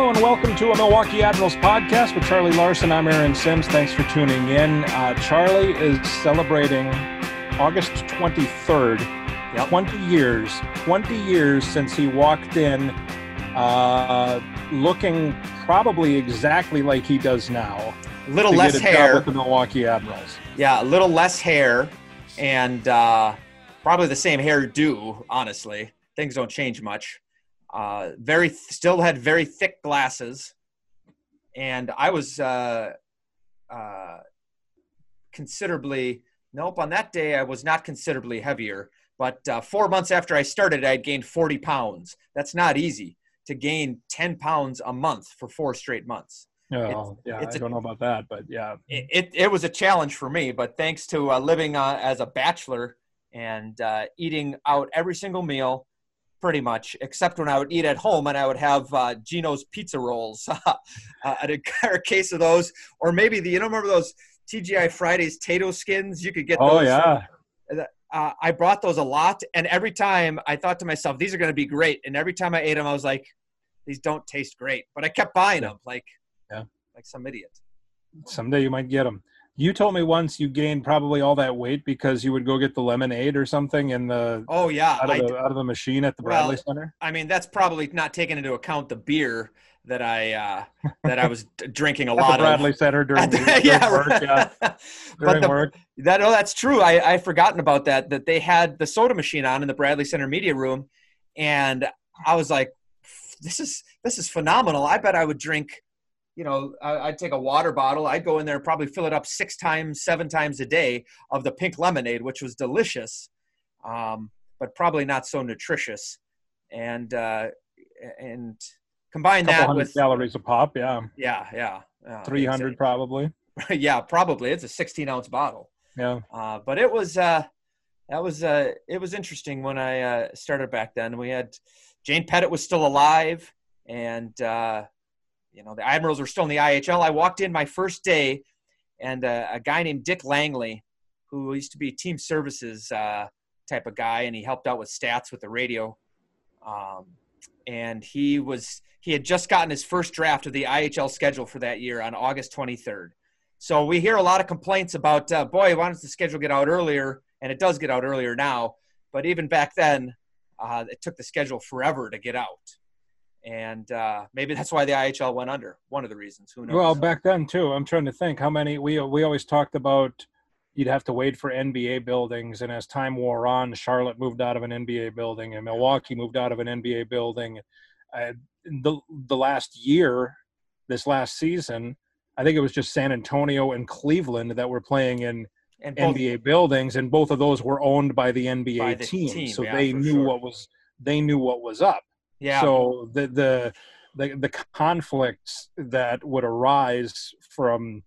Hello and welcome to a Milwaukee Admirals podcast with Charlie Larson. I'm Aaron Sims. Thanks for tuning in. Charlie is celebrating August 23rd, 20 years since he walked in looking probably exactly like he does now. A little less hair with the Milwaukee Admirals. Yeah, a little less hair and probably the same hairdo, honestly. Things don't change much. Still had very thick glasses, and I was on that day I was not considerably heavier, but 4 months after I started, I had gained 40 pounds. That's not easy to gain 10 pounds a month for 4 straight months. I don't know about that, but yeah. It was a challenge for me, but thanks to living as a bachelor and eating out every single meal, pretty much, except when I would eat at home and I would have Gino's pizza rolls, an entire case of those, or maybe you remember those TGI Fridays tato skins? You could get those. Oh, yeah. I brought those a lot, and every time I thought to myself, these are going to be great, and every time I ate them, I was like, these don't taste great, but I kept buying them like some idiot. Someday you might get them. You told me once you gained probably all that weight because you would go get the lemonade or something in the out of the machine at the Bradley Center. I mean, that's probably not taking into account the beer that I was drinking a lot of. At the Bradley Center during work. That's true. I've forgotten about that they had the soda machine on in the Bradley Center media room, and I was like, this is phenomenal. I bet I would drink. I'd take a water bottle. I'd go in there and probably fill it up 6 times, 7 times a day of the pink lemonade, which was delicious, but probably not so nutritious. And combine that with 100 calories a pop. Yeah. 300 probably. Yeah, probably. It's a 16-ounce bottle. Yeah. But it was it was interesting when I started back then. We had Jane Pettit was still alive, and the Admirals were still in the IHL. I walked in my first day, and a guy named Dick Langley, who used to be team services type of guy, and he helped out with stats with the radio. And he had just gotten his first draft of the IHL schedule for that year on August 23rd. So we hear a lot of complaints about, why does the schedule get out earlier? And it does get out earlier now. But even back then, it took the schedule forever to get out. And maybe that's why the IHL went under. One of the reasons. Who knows? Well, back then too. I'm trying to think how many we always talked about. You'd have to wait for NBA buildings, and as time wore on, Charlotte moved out of an NBA building, and Milwaukee moved out of an NBA building. The last year, this last season, I think it was just San Antonio and Cleveland that were playing in NBA buildings, and both of those were owned by the NBA team. So they knew what was up. Yeah. So the conflicts that would arise from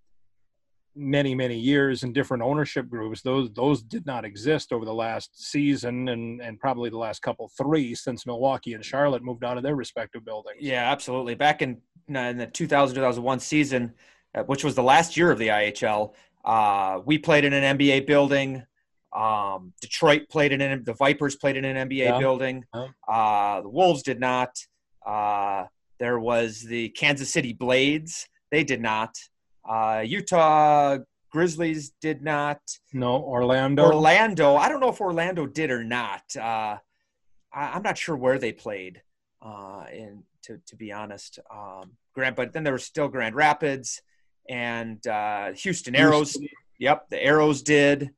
many years in different ownership groups, those did not exist over the last season and probably the last three since Milwaukee and Charlotte moved out of their respective buildings. Yeah, absolutely. Back in the 2000-2001 season, which was the last year of the IHL, we played in an NBA building. Detroit played in it. The Vipers played in an NBA building. The Wolves did not. There was the Kansas City Blades. They did not. Utah Grizzlies did not. No, Orlando. I don't know if Orlando did or not. I'm not sure where they played, to be honest. But then there was still Grand Rapids and Houston Arrows. Yep, the Arrows did.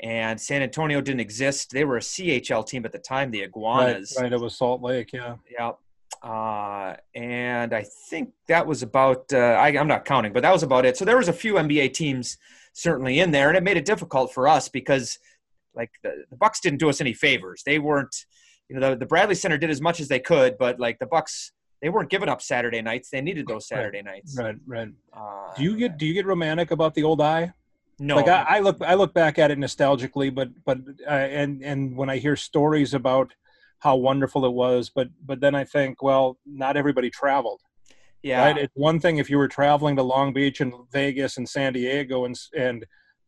And San Antonio didn't exist. They were a CHL team at the time, the Iguanas. Right. It was Salt Lake, yeah. Yeah. And I think that was about I'm not counting, but that was about it. So there was a few NBA teams certainly in there, and it made it difficult for us because, like, the Bucks didn't do us any favors. They weren't – the Bradley Center did as much as they could, but, like, the Bucks – they weren't giving up Saturday nights. They needed those Saturday nights. Right. Do you get romantic about the old I? No, like I look back at it nostalgically, but and when I hear stories about how wonderful it was, but then I think, well, not everybody traveled. Yeah, right? It's one thing if you were traveling to Long Beach and Vegas and San Diego and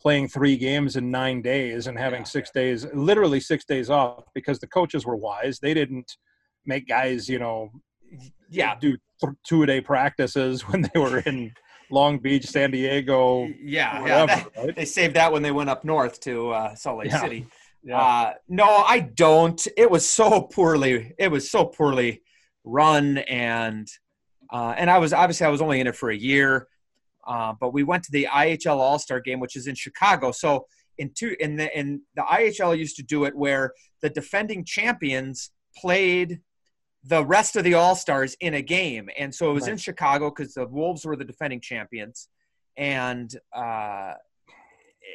playing 3 games in 9 days and having 6 days, literally 6 days off, because the coaches were wise. They didn't make guys, do 2-a-day practices when they were in Long Beach, San Diego. Yeah, wherever, right? They saved that when they went up north to Salt Lake City. Yeah. No, I don't. It was so poorly run, and I was obviously only in it for a year, but we went to the IHL All-Star Game, which is in Chicago. So in the IHL used to do it where the defending champions played the rest of the All-Stars in a game, and so it was in Chicago because the Wolves were the defending champions, and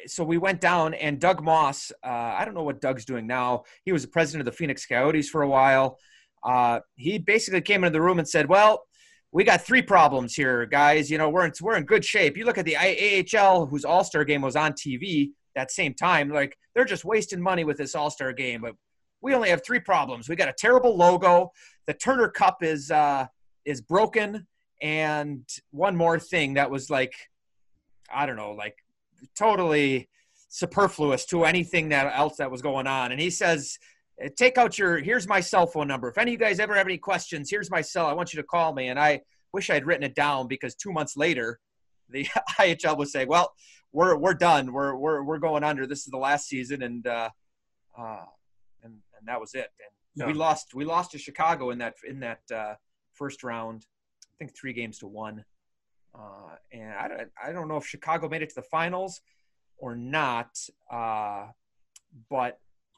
so we went down, and Doug Moss, I don't know what Doug's doing now. He was the president of the Phoenix Coyotes for a while. He basically came into the room and said, well, we got three problems here, guys. You know, we're in good shape. You look at the AHL, whose All-Star game was on TV that same time. Like, they're just wasting money with this All-Star game. But we only have three problems. We got a terrible logo. The Turner Cup is broken. And one more thing that was like, I don't know, like, totally superfluous to anything that else that was going on. And he says, here's my cell phone number. If any of you guys ever have any questions, here's my cell. I want you to call me. And I wish I'd written it down, because 2 months later, the IHL would say, well, we're done. We're going under. This is the last season. And that was it. And yeah, we lost to Chicago in that first round, I think 3-1. And I don't know if Chicago made it to the finals or not, but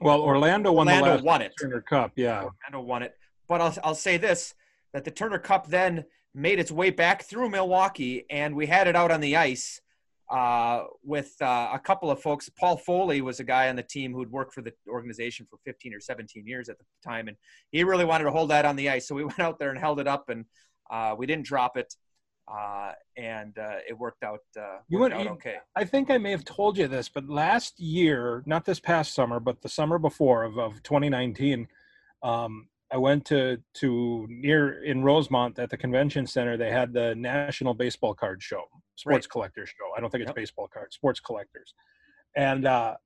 well, Orlando won the Turner Cup, yeah. Orlando won it, but I'll say this: that the Turner Cup then made its way back through Milwaukee, and we had it out on the ice with a couple of folks. Paul Foley was a guy on the team who'd worked for the organization for 15 or 17 years at the time, and he really wanted to hold that on the ice, so we went out there and held it up, and we didn't drop it. It worked out okay. I think I may have told you this, but last year, not this past summer, but the summer before of 2019, I went to near in Rosemont at the convention center. They had the National Baseball Card Show, Sports Collectors Show. I don't think it's baseball cards, sports collectors. And I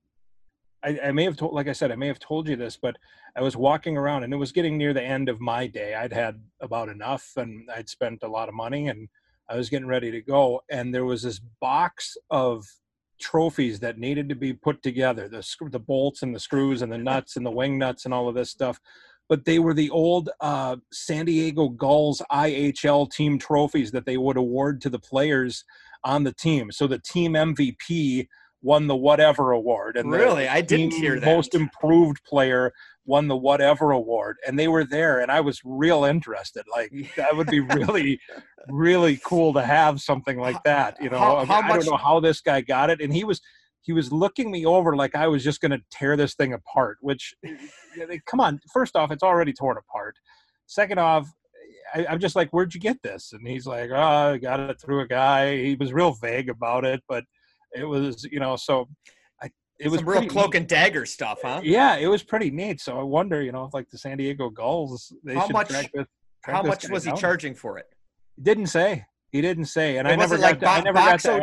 may have told, like I said, I may have told you this, but I was walking around and it was getting near the end of my day. I'd had about enough and I'd spent a lot of money and I was getting ready to go, and there was this box of trophies that needed to be put together, the bolts and the screws and the nuts and the wing nuts and all of this stuff. But they were the old San Diego Gulls IHL team trophies that they would award to the players on the team. So the team MVP won the whatever award. And really? I didn't hear that. Most improved player won the whatever award. And they were there, and I was real interested. Like, that would be really, really cool to have something like that. You know, I don't know how this guy got it. And he was looking me over like I was just going to tear this thing apart, which, come on, first off, it's already torn apart. Second off, I'm just like, where'd you get this? And he's like, I got it through a guy. He was real vague about it, but it was, you know, so it was some real cloak and dagger stuff, huh? Yeah, it was pretty neat. So I wonder, you know, if like the San Diego Gulls, they should how much was he charging for it? He didn't say. And I never got to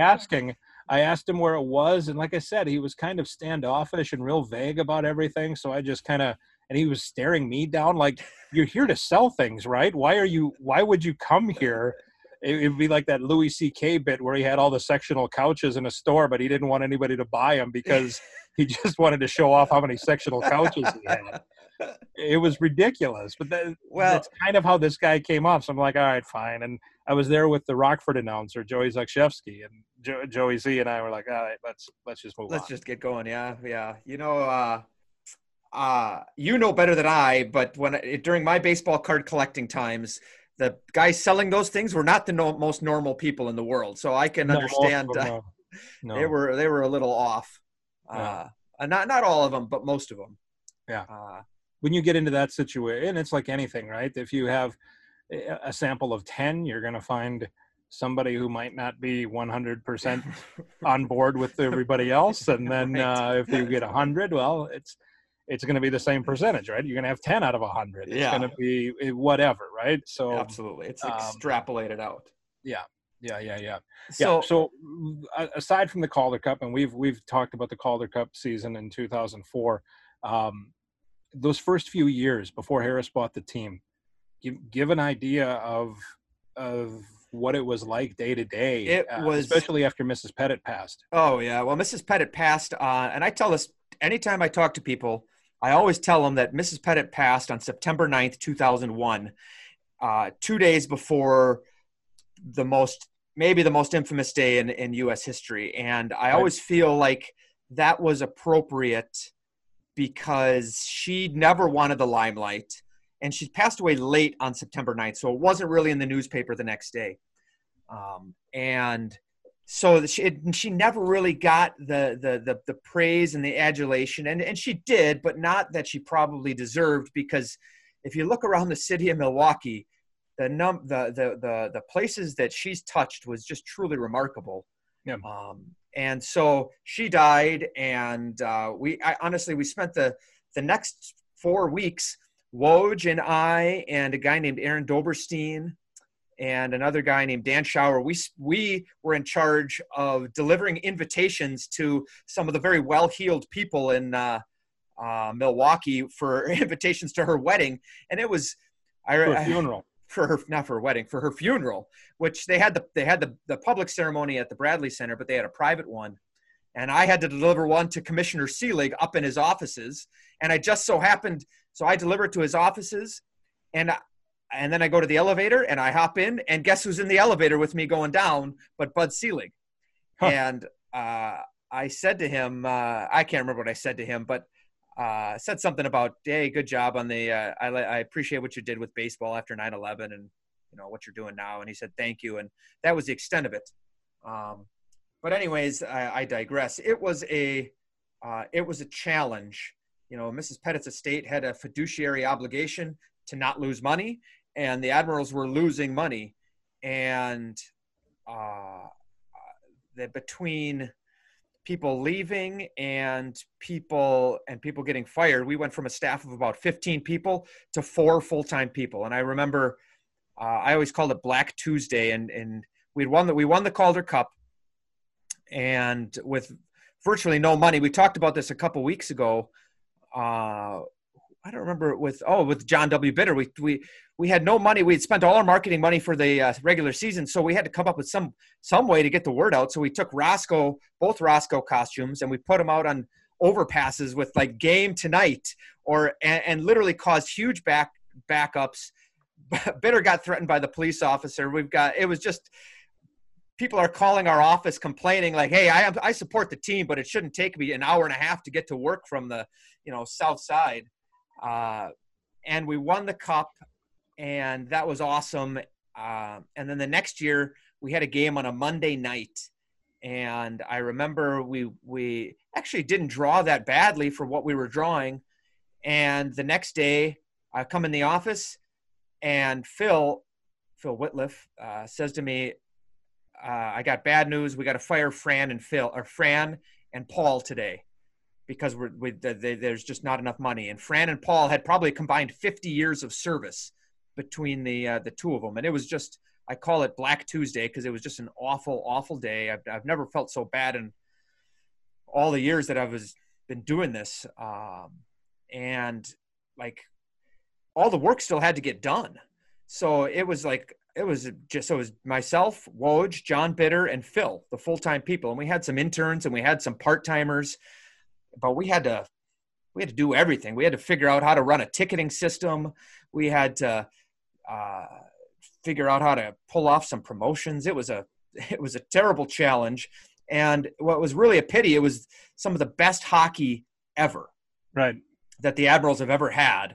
asking. I asked him where it was. And like I said, he was kind of standoffish and real vague about everything. So I just kind of, and he was staring me down like, you're here to sell things, right? Why would you come here? It'd be like that Louis C.K. bit where he had all the sectional couches in a store, but he didn't want anybody to buy them because he just wanted to show off how many sectional couches he had. It was ridiculous, but that's kind of how this guy came off. So I'm like, all right, fine. And I was there with the Rockford announcer, Joey Zakshevsky, and Joey Z and I were like, all right, let's just move on. Let's just get going. Yeah. Yeah. You know better than I, but during my baseball card collecting times, the guys selling those things were not the most normal people in the world, so I can understand. No. They were a little off. Yeah. Not all of them, but most of them. Yeah. When you get into that situation, it's like anything, right? If you have a sample of 10, you're going to find somebody who might not be 100% on board with everybody else, and then if you get 100, well, it's going to be the same percentage, right? You're going to have 10 out of 100. It's going to be whatever, right? So absolutely. It's extrapolated out. Yeah. So aside from the Calder Cup, and we've talked about the Calder Cup season in 2004, those first few years before Harris bought the team, give an idea of of what it was like day to day. It was, especially after Mrs. Pettit passed. Oh yeah. Well, Mrs. Pettit passed and I tell this anytime I talk to people, I always tell them that Mrs. Pettit passed on September 9th, 2001, 2 days before the most, maybe the most infamous day in U.S. history. And I always feel like that was appropriate because she never wanted the limelight, and she passed away late on September 9th. So it wasn't really in the newspaper the next day. And so she never really got the praise and the adulation. And she did, but not that she probably deserved, because if you look around the city of Milwaukee, the places that she's touched was just truly remarkable. Yeah. And so she died, and we spent the next 4 weeks, Woj and I and a guy named Aaron Doberstein and another guy named Dan Schauer, we were in charge of delivering invitations to some of the very well-heeled people in Milwaukee for invitations to her wedding. And it was for her funeral, which they had the public ceremony at the Bradley Center, but they had a private one. And I had to deliver one to Commissioner Selig up in his offices. And I just so happened, so I delivered to his offices, and then I go to the elevator and I hop in, and guess who's in the elevator with me going down, but Bud Selig. Huh. And I said to him, I can't remember what I said to him, but I said something about, hey, good job on the, I appreciate what you did with baseball after 9/11 and you know what you're doing now. And he said, thank you. And that was the extent of it. But anyways, I digress. It was a challenge. You know, Mrs. Pettit's estate had a fiduciary obligation to not lose money, and the Admirals were losing money. And between people leaving and people getting fired, we went from a staff of about 15 people to 4 full-time people. And I remember, I always called it Black Tuesday, and we won the Calder Cup. And with virtually no money, we talked about this a couple weeks ago. I don't remember with John W. Bitter, we had no money. We had spent all our marketing money for the regular season, so we had to come up with some way to get the word out. So we took both Roscoe costumes, and we put them out on overpasses with like game tonight, and literally caused huge backups. Bitter got threatened by the police officer. People are calling our office complaining like, hey, I support the team, but it shouldn't take me an hour and a half to get to work from the, south side. And we won the cup, and that was awesome. And then the next year we had a game on a Monday night. And I remember we actually didn't draw that badly for what we were drawing. And the next day I come in the office, and Phil Whitliff says to me, I got bad news. We got to fire Fran and Paul today because there's just not enough money. And Fran and Paul had probably combined 50 years of service between the two of them. And it was just, I call it Black Tuesday because it was just an awful, awful day. I've never felt so bad in all the years that I've been doing this. And like all the work still had to get done. So it was like, it was myself, Woj, John Bitter, and Phil, the full-time people. And we had some interns and we had some part-timers, but we had to do everything. We had to figure out how to run a ticketing system. We had to figure out how to pull off some promotions. It was a terrible challenge. And what was really a pity, it was some of the best hockey ever, right, that the Admirals have ever had.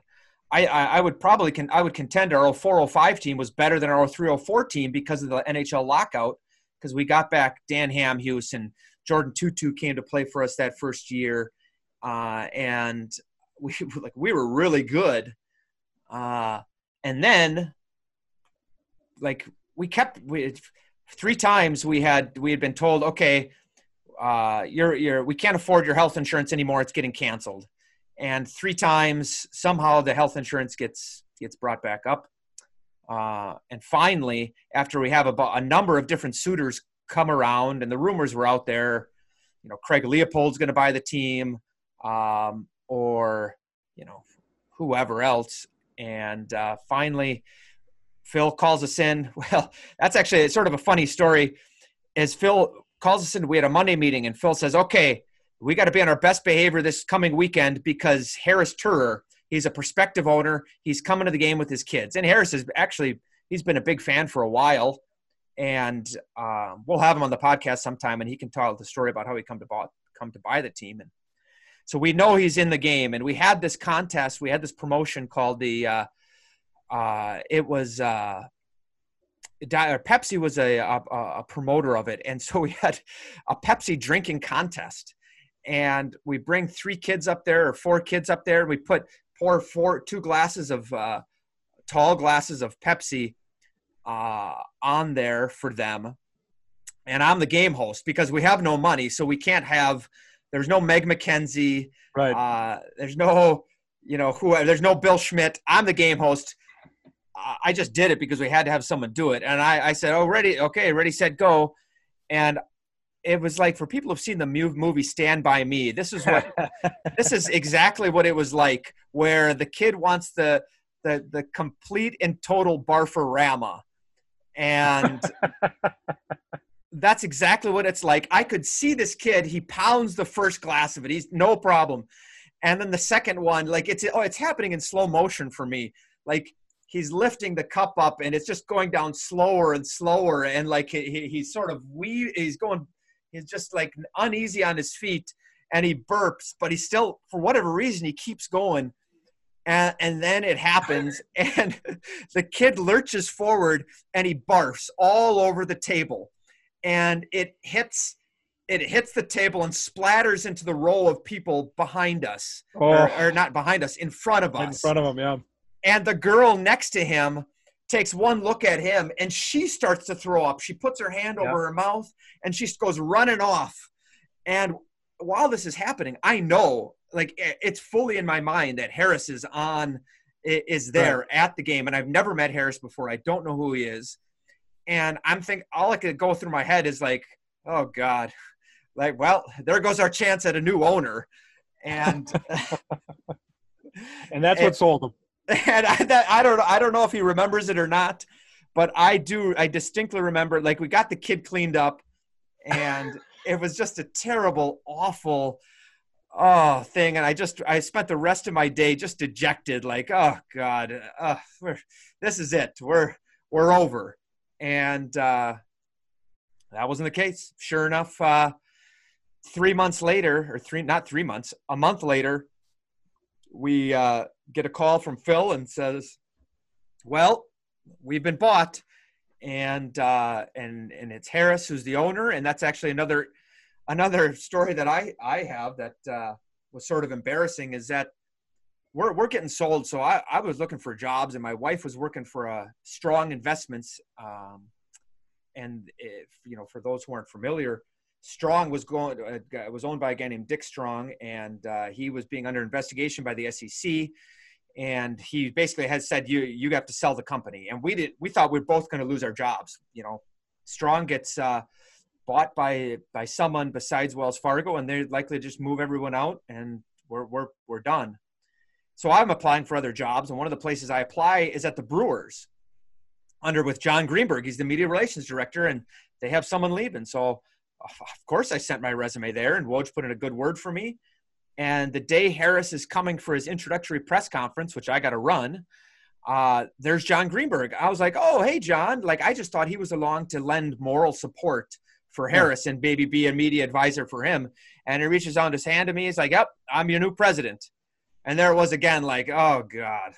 I would contend our 04-05 team was better than our 03-04 team because of the NHL lockout, because we got back Dan Hamhuis and Jordan Tutu came to play for us that first year, and we were really good. And then three times we had been told, okay, we can't afford your health insurance anymore; it's getting canceled. And 3 times somehow the health insurance gets brought back up. And finally, after we have a number of different suitors come around, and the rumors were out there, Craig Leopold's going to buy the team, or whoever else. And finally, Phil calls us in. Well, that's actually sort of a funny story. As Phil calls us in, we had a Monday meeting, and Phil says, okay, we got to be on our best behavior this coming weekend because Harris Turner, he's a prospective owner. He's coming to the game with his kids. And Harris is actually, he's been a big fan for a while. And we'll have him on the podcast sometime, and he can tell the story about how he come to buy the team. And so we know he's in the game. And we had this contest. We had this promotion called the Pepsi was a promoter of it. And so we had a Pepsi drinking contest. And we bring three kids up there or four kids up there. We pour two glasses of tall glasses of Pepsi on there for them. And I'm the game host because we have no money. So we can't have, there's no Meg McKenzie. Right. There's no, there's no Bill Schmidt. I'm the game host. I just did it because we had to have someone do it. And I said, oh, ready, set, go. And it was like, for people who've seen the movie Stand By Me, this is exactly what it was like, where the kid wants the complete and total barfarama. And that's exactly what it's like. I could see this kid. He pounds the first glass of it. He's no problem. And then the second one, like it's happening in slow motion for me. Like he's lifting the cup up and it's just going down slower and slower. And like he's just like uneasy on his feet and he burps, but he still, for whatever reason, he keeps going. And then it happens and the kid lurches forward and he barfs all over the table and it hits the table and splatters into the row of people behind us, or not behind us, in front of us. In front of him, yeah. And the girl next to him takes one look at him, and she starts to throw up. She puts her hand over her mouth, and she goes running off. And while this is happening, I know, like, it's fully in my mind that Harris is there at the game, and I've never met Harris before. I don't know who he is. And I'm thinking, all I could go through my head is like, oh, God. Like, well, there goes our chance at a new owner. And and that's what sold him. And I don't know if he remembers it or not, but I distinctly remember, like, we got the kid cleaned up and it was just a terrible, awful, thing. And I spent the rest of my day just dejected, like, oh God, this is it. We're over. And, that wasn't the case. Sure enough, 3 months later, a month later, we get a call from Phil and says, well, we've been bought. And it's Harris who's the owner. And that's actually another story that I have that was sort of embarrassing, is that we're getting sold. So I was looking for jobs and my wife was working for a Strong Investments. And if, for those who aren't familiar, Strong was owned by a guy named Dick Strong, and he was being under investigation by the SEC. And he basically had said, you have to sell the company. And we thought we were both going to lose our jobs. Strong gets bought by someone besides Wells Fargo, and they're likely to just move everyone out, and we're done. So I'm applying for other jobs, and one of the places I apply is at the Brewers, with John Greenberg. He's the media relations director, and they have someone leaving. So of course I sent my resume there, and Woj put in a good word for me. And the day Harris is coming for his introductory press conference, which I got to run, there's John Greenberg. I was like, oh, hey, John. Like, I just thought he was along to lend moral support for Harris and maybe be a media advisor for him. And he reaches out his hand to me. He's like, yep, I'm your new president. And there it was again, like, oh, God,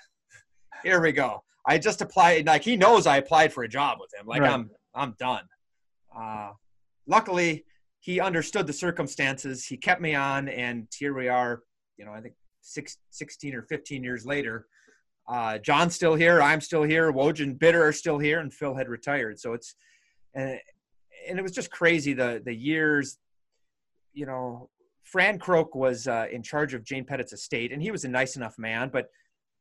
here we go. I just applied. Like, he knows I applied for a job with him. Like, right. I'm done. Luckily, he understood the circumstances. He kept me on, and here we are, I think 16 or 15 years later. John's still here. I'm still here. Woj and Bitter are still here, and Phil had retired. So it's – and it was just crazy, the years. Fran Croak was in charge of Jane Pettit's estate, and he was a nice enough man, but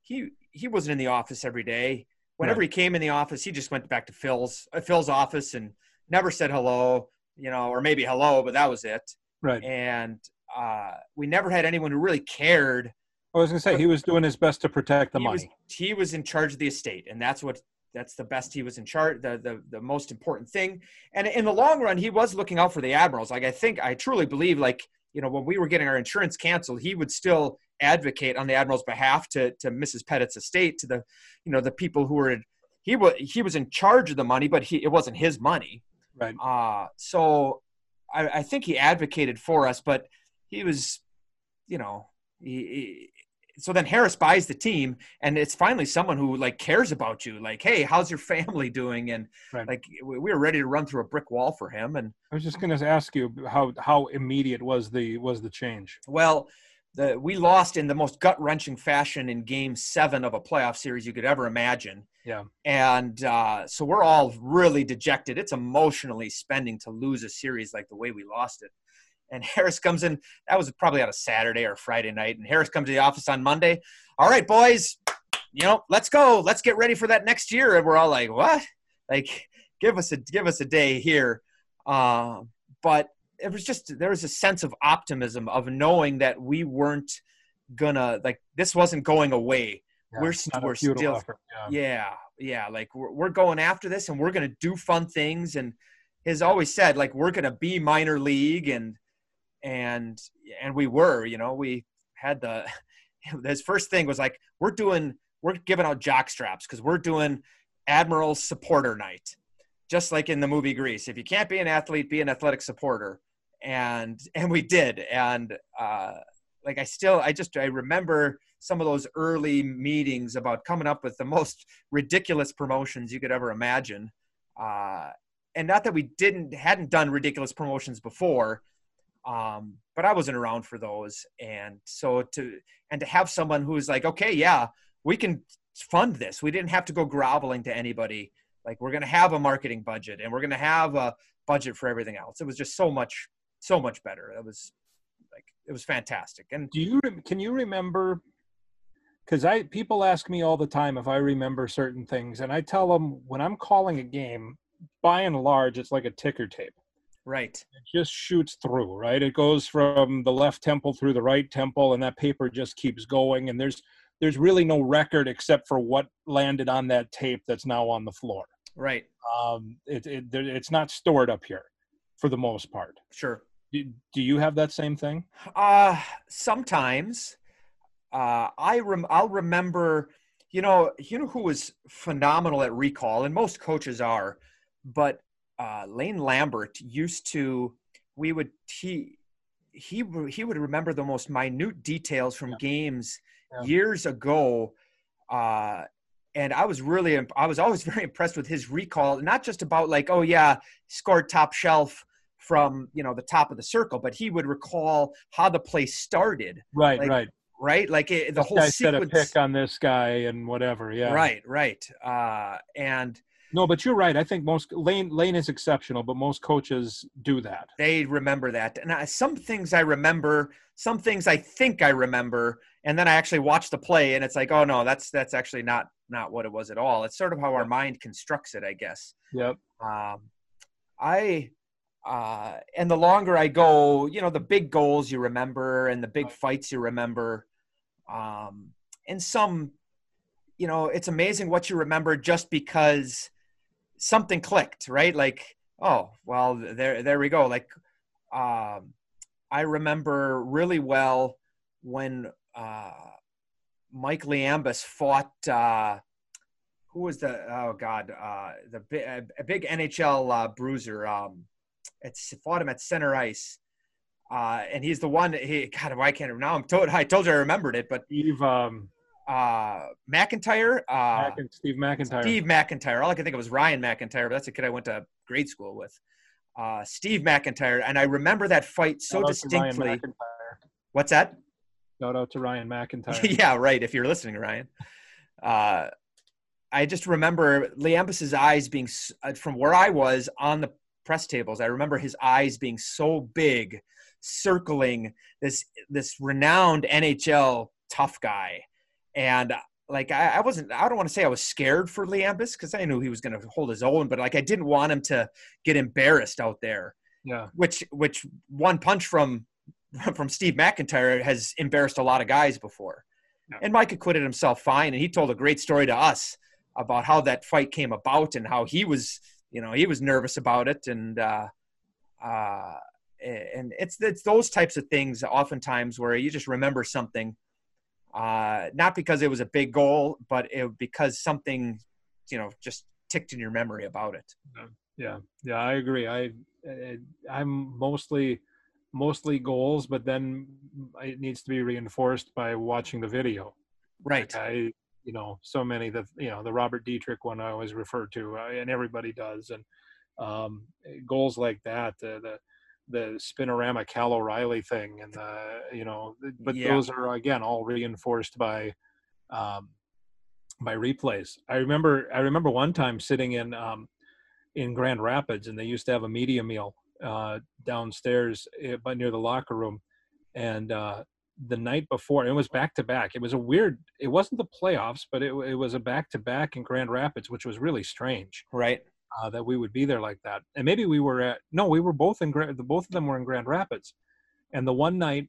he wasn't in the office every day. Whenever he came in the office, he just went back to Phil's office and never said hello. Or maybe hello, but that was it. Right. And we never had anyone who really cared. I was going to say, he was doing his best to protect the money. He was in charge of the estate, and that's what That's the best he was in charge, the most important thing. And in the long run, he was looking out for the Admirals. Like, I think, I truly believe, like, you know, when we were getting our insurance canceled, he would still advocate on the Admirals' behalf to Mrs. Pettit's estate, to the, you know, the people who were, he was in charge of the money, but it wasn't his money. Right. So I think he advocated for us, but he was, you know, so then Harris buys the team, and it's finally someone who like cares about you. Like, hey, how's your family doing? And right. Like, we were ready to run through a brick wall for him. And I was just going to ask you how immediate was the change? Well, we lost in the most gut-wrenching fashion in Game 7 of a playoff series you could ever imagine. Yeah. And so we're all really dejected. It's emotionally spending to lose a series like the way we lost it. And Harris comes in. That was probably on a Saturday or Friday night. And Harris comes to the office on Monday. All right, boys, you know, let's go. Let's get ready for that next year. And we're all like, what? Like, give us a day here. But it was just, there was a sense of optimism of knowing that we weren't gonna, like, this wasn't going away. Yeah, we're still, yeah. Like we're going after this, and we're gonna do fun things. And he's always said, like, we're gonna be minor league, and we were, you know, we had his first thing was like, we're giving out jock straps because we're doing Admiral supporter night, just like in the movie Grease. If you can't be an athlete, be an athletic supporter. And we did. And like, I remember some of those early meetings about coming up with the most ridiculous promotions you could ever imagine. And not that we hadn't done ridiculous promotions before, but I wasn't around for those. And so to have someone who's like, okay, yeah, we can fund this. We didn't have to go groveling to anybody. Like, we're going to have a marketing budget, and we're going to have a budget for everything else. It was just so much better. It was fantastic. And can you remember, because people ask me all the time if I remember certain things, and I tell them when I'm calling a game, by and large, it's like a ticker tape. Right. It just shoots through, right? It goes from the left temple through the right temple, and that paper just keeps going. And there's really no record except for what landed on that tape that's now on the floor. Right. It's not stored up here for the most part. Sure. Do you have that same thing? Sometimes. I'll remember, you know who was phenomenal at recall, and most coaches are, but Lane Lambert used to, he would remember the most minute details from games years ago. And I was always very impressed with his recall, not just about like, oh yeah, scored top shelf from, the top of the circle, but he would recall how the play started. Right. Like, right. Like the whole sequence. Set a pick on this guy and whatever. Yeah. Right. And no, but you're right. I think most Lane is exceptional, but most coaches do that. They remember that. And some things I remember, some things I think I remember, and then I actually watch the play and it's like, oh no, that's actually not what it was at all. It's sort of how our mind constructs it, I guess. Yep. And the longer I go, the big goals you remember and the big fights you remember. And some, it's amazing what you remember just because something clicked, right? Like, oh, well, there we go. Like, I remember really well when Mike Liambas fought, who was the big NHL bruiser. Fought him at center ice. And he's the one, I told you I remembered it, but Steve McIntyre. Steve McIntyre. Steve McIntyre. All I could think of was Ryan McIntyre, but that's a kid I went to grade school with. Steve McIntyre. And I remember that fight so distinctly. What's that? Shout out to Ryan McIntyre. Yeah, right. If you're listening, Ryan. I just remember Liambas's eyes being, from where I was on the press tables, I remember his eyes being so big, circling this renowned NHL tough guy. And like, I don't want to say I was scared for Liambas, because I knew he was going to hold his own, but like, I didn't want him to get embarrassed out there. Yeah. Which one punch from Steve McIntyre has embarrassed a lot of guys before. Yeah. And Mike acquitted himself fine, and he told a great story to us about how that fight came about and how he was, you know, he was nervous about it. And it's those types of things oftentimes where you just remember something, not because it was a big goal, but because something, you know, just ticked in your memory about it. Yeah, I agree. I'm mostly goals, but then it needs to be reinforced by watching the video. Right. Like so many the Robert Dietrich one I always refer to, and everybody does. And goals like that, the spinorama Cal O'Reilly thing, and those are again all reinforced by replays. I remember one time sitting in Grand Rapids, and they used to have a media meal downstairs but near the locker room, and the night before, it was back-to-back. It was a weird – it wasn't the playoffs, but it was a back-to-back in Grand Rapids, which was really strange. Right. That we would be there like that. And maybe we were at – no, we were both in – both of them were in Grand Rapids. And the one night,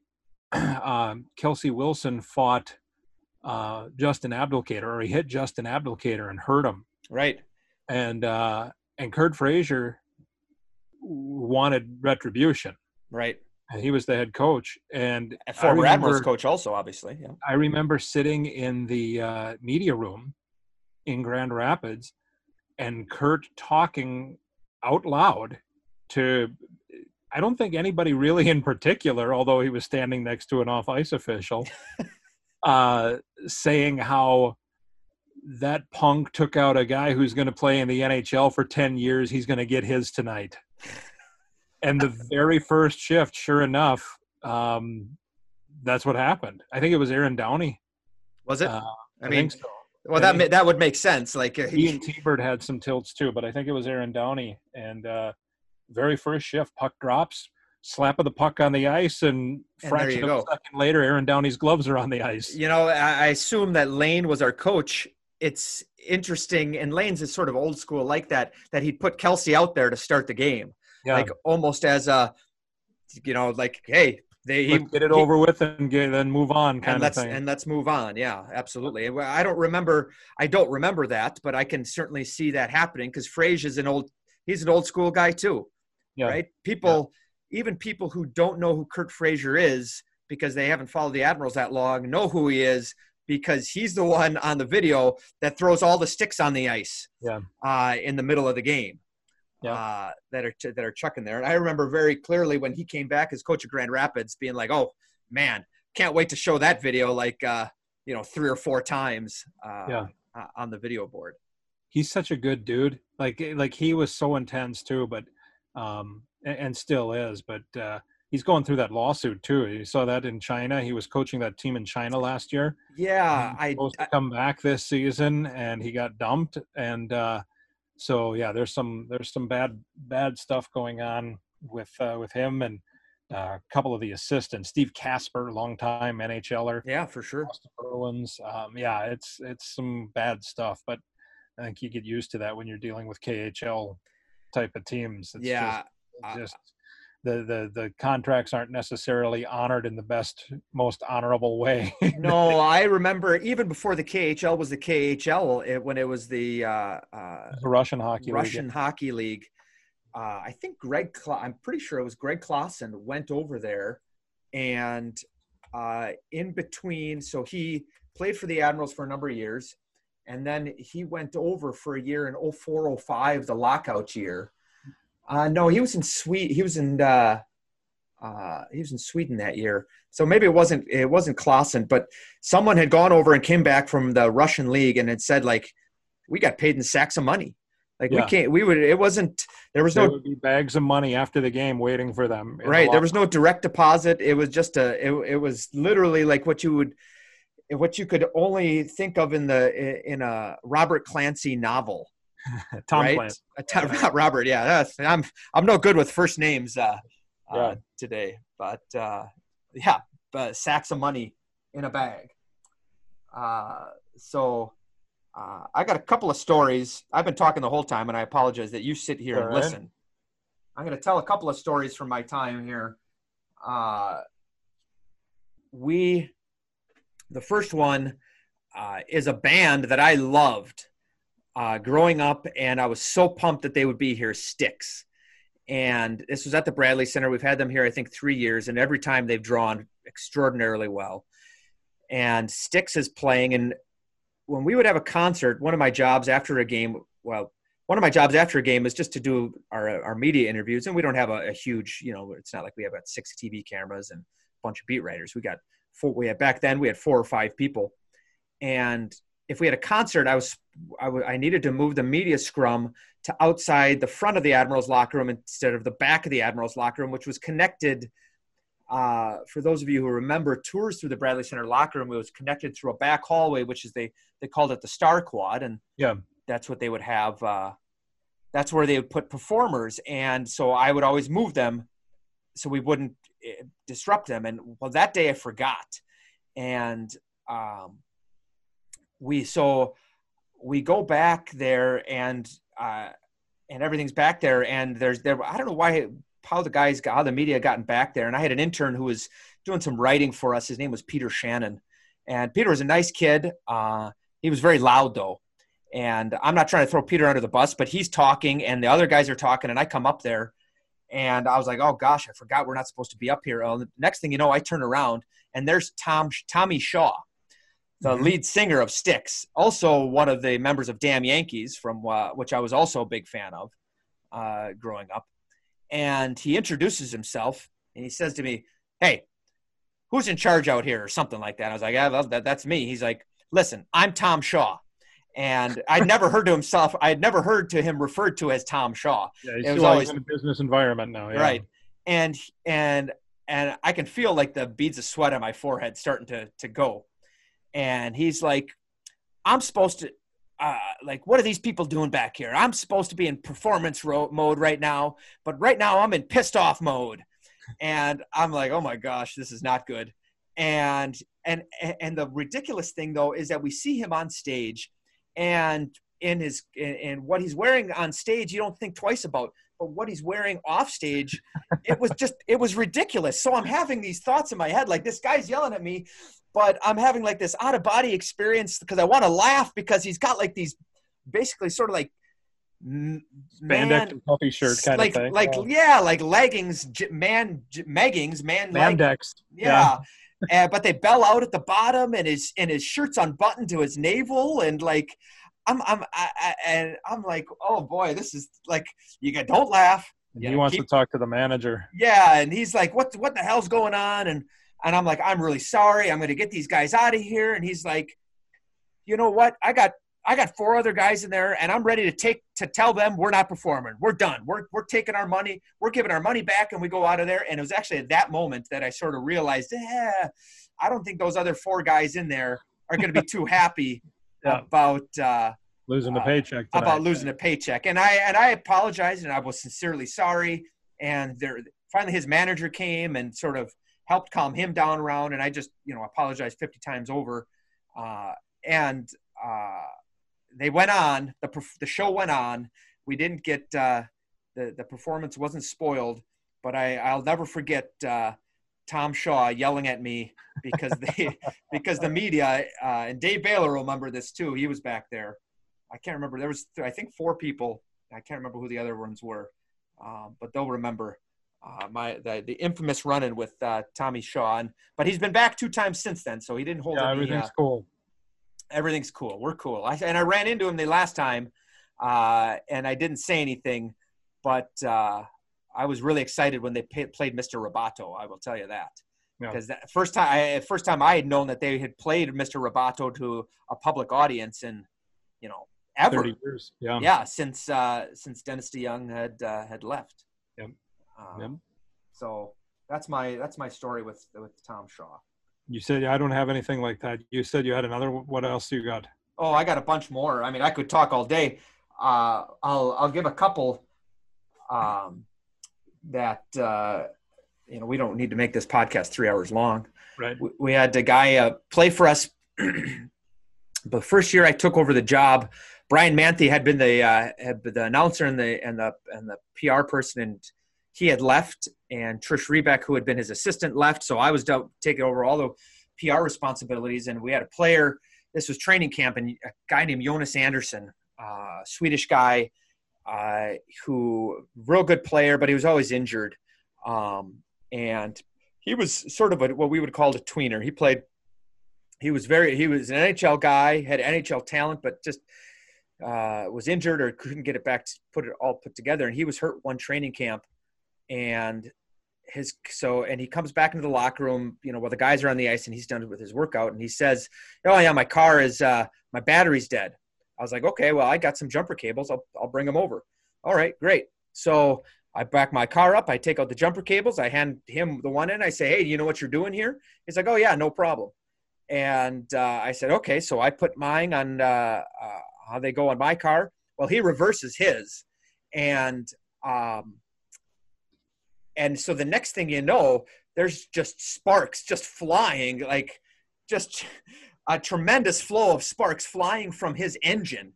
Kelsey Wilson fought Justin Abdelkader, or he hit Justin Abdelkader and hurt him. Right. And Kurt Frazier wanted retribution. Right. And he was the head coach, and a former Admirals coach also, obviously. Yeah. I remember sitting in the media room in Grand Rapids, and Kurt talking out loud to, I don't think anybody really in particular, although he was standing next to an off-ice official, saying how that punk took out a guy who's going to play in the NHL for 10 years. He's going to get his tonight. And the very first shift, sure enough, that's what happened. I think it was Aaron Downey. Was it? I think so. Well, that would make sense. Like he and T-Bird had some tilts too, but I think it was Aaron Downey. And very first shift, puck drops, slap of the puck on the ice, and fraction of a second later, Aaron Downey's gloves are on the ice. You know, I assume that Lane was our coach. It's interesting, and Lane's is sort of old school like that he'd put Kelsey out there to start the game. Yeah. Like almost as a, like, hey, let's get it over with and then move on kind of thing. And let's move on. Yeah, absolutely. I don't remember that, but I can certainly see that happening because Frazier is he's an old school guy too, yeah. Right? Even people who don't know who Kurt Frazier is because they haven't followed the Admirals that long know who he is because he's the one on the video that throws all the sticks on the ice in the middle of the game. Yeah. That are chucking there. And I remember very clearly when he came back as coach of Grand Rapids being like, oh man, can't wait to show that video. Like, 3 or 4 times on the video board. He's such a good dude. Like he was so intense too, but, and still is, but, he's going through that lawsuit too. You saw that in China. He was coaching that team in China last year. Yeah. He was supposed to come back this season and he got dumped and, so yeah, there's some bad stuff going on with him and a couple of the assistants. Steve Casper, longtime NHLer. Yeah, for sure. Bruins. It's some bad stuff, but I think you get used to that when you're dealing with KHL type of teams. It's the contracts aren't necessarily honored in the best, most honorable way. No, I remember even before the KHL was the KHL, when it was the Russian Hockey League. I think I'm pretty sure it was Greg Claussen went over there, and in between, so he played for the Admirals for a number of years, and then he went over for a year in 2004-05, the lockout year. No, he was in Sweden. He was in Sweden that year. So maybe it wasn't Claussen, but someone had gone over and came back from the Russian league and had said like, we got paid in sacks of money. Like there would be bags of money after the game waiting for them. Right. There was no direct deposit. It was just it was literally like what you could only think of in a Robert Clancy novel. Tom right? Plant. Robert, yeah. I'm no good with first names today, but sacks of money in a bag. So I got a couple of stories. I've been talking the whole time, and I apologize that you sit here and listen. I'm going to tell a couple of stories from my time here. The first one is a band that I loved. growing up, and I was so pumped that they would be here, Styx. And this was at the Bradley Center. We've had them here, I think, 3 years, and every time they've drawn extraordinarily well. And Styx is playing, and when we would have a concert, one of my jobs after a game, is just to do our media interviews, and we don't have a huge, it's not like we have about 6 TV cameras and a bunch of beat writers. Back then we had 4 or 5 people. And if we had a concert, I needed to move the media scrum to outside the front of the Admirals locker room instead of the back of the Admirals locker room, which was connected, for those of you who remember tours through the Bradley Center locker room, it was connected through a back hallway, which is they called it the Star Quad. And yeah, that's what they would have. That's where they would put performers. And so I would always move them so we wouldn't disrupt them. And well, that day I forgot. And we go back there and everything's back there. And I don't know how the media gotten back there. And I had an intern who was doing some writing for us. His name was Peter Shannon, and Peter was a nice kid. He was very loud though. And I'm not trying to throw Peter under the bus, but he's talking and the other guys are talking, and I come up there and I was like, oh gosh, I forgot we're not supposed to be up here. The next thing you know, I turn around and there's Tommy Shaw, the lead singer of Styx, also one of the members of Damn Yankees, from which I was also a big fan of growing up. And he introduces himself and he says to me, hey, who's in charge out here, or something like that. I was like, yeah, that's me. He's like, listen, I'm Tom Shaw. And I'd never heard to him referred to as Tom Shaw. Yeah, it was always in a business environment now. Yeah. Right. And I can feel like the beads of sweat on my forehead starting to go. And he's like, I'm supposed to, what are these people doing back here? I'm supposed to be in performance mode right now, but right now I'm in pissed off mode. And I'm like, oh my gosh, this is not good. And the ridiculous thing though, is that we see him on stage, and in what he's wearing on stage, you don't think twice about, but what he's wearing off stage, it was ridiculous. So I'm having these thoughts in my head, like, this guy's yelling at me, but I'm having like this out of body experience because I want to laugh because he's got like these basically sort of like spandex and puffy shirt kind of thing. Like leggings, man leggings. Yeah. But they bell out at the bottom, and his shirt's unbuttoned to his navel, and like, I'm like, oh boy, this is like, don't laugh. And he wants to talk to the manager. Yeah, and he's like, what the hell's going on? And I'm like, I'm really sorry. I'm going to get these guys out of here. And he's like, you know what? I got 4 other guys in there, and I'm ready to tell them we're not performing. We're done. We're taking our money. We're giving our money back, and we go out of there. And it was actually at that moment that I sort of realized, I don't think those other 4 guys in there are going to be too happy about losing the paycheck. And I apologized, and I was sincerely sorry. And finally his manager came and sort of helped calm him down around. And I just, apologized 50 times over. They went on, the show went on. We didn't get, the performance wasn't spoiled, but I'll never forget, Tom Shaw yelling at me because the media, and Dave Baylor will remember this too. He was back there. I can't remember. There was, I think 4 people. I can't remember who the other ones were. But they'll remember, the infamous run-in with, Tommy Shaw, but he's been back 2 times since then. So he didn't hold any, everything's cool. Everything's cool. We're cool. I ran into him the last time, and I didn't say anything, but I was really excited when they played Mr. Roboto. I will tell you that, because that first time I had known that they had played Mr. Roboto to a public audience in, ever. 30 years. Yeah. Yeah. Since Dennis DeYoung had left. Yeah. So that's my story with Tom Shaw. You said, I don't have anything like that. You said you had another. What else do you got? Oh, I got a bunch more. I mean, I could talk all day. I'll give a couple that, we don't need to make this podcast 3 hours long. Right. We had a guy play for us. The first year I took over the job, Brian Manthe had been the announcer and the PR person, and he had left, and Trish Rebeck, who had been his assistant, left. So I was taking over all the PR responsibilities, and we had a player. This was training camp, and a guy named Jonas Anderson Swedish guy who real good player, but he was always injured. And he was sort of what we would call a tweener. He was an NHL guy, had NHL talent, but just was injured or couldn't get it back to put together. And he was hurt one training camp, and he comes back into the locker room, you know, while the guys are on the ice and he's done with his workout. And he says, "Oh yeah, my car is, my battery's dead." I was like, "Okay, well, I got some jumper cables. I'll bring them over." "All right, great." So I back my car up. I take out the jumper cables. I hand him the one end. I say, "Hey, you know what you're doing here?" He's like, "Oh yeah, no problem." And I said, "Okay." So I put mine on how they go on my car. Well, he reverses his, and so the next thing you know, there's just sparks just flying, like just a tremendous flow of sparks flying from his engine.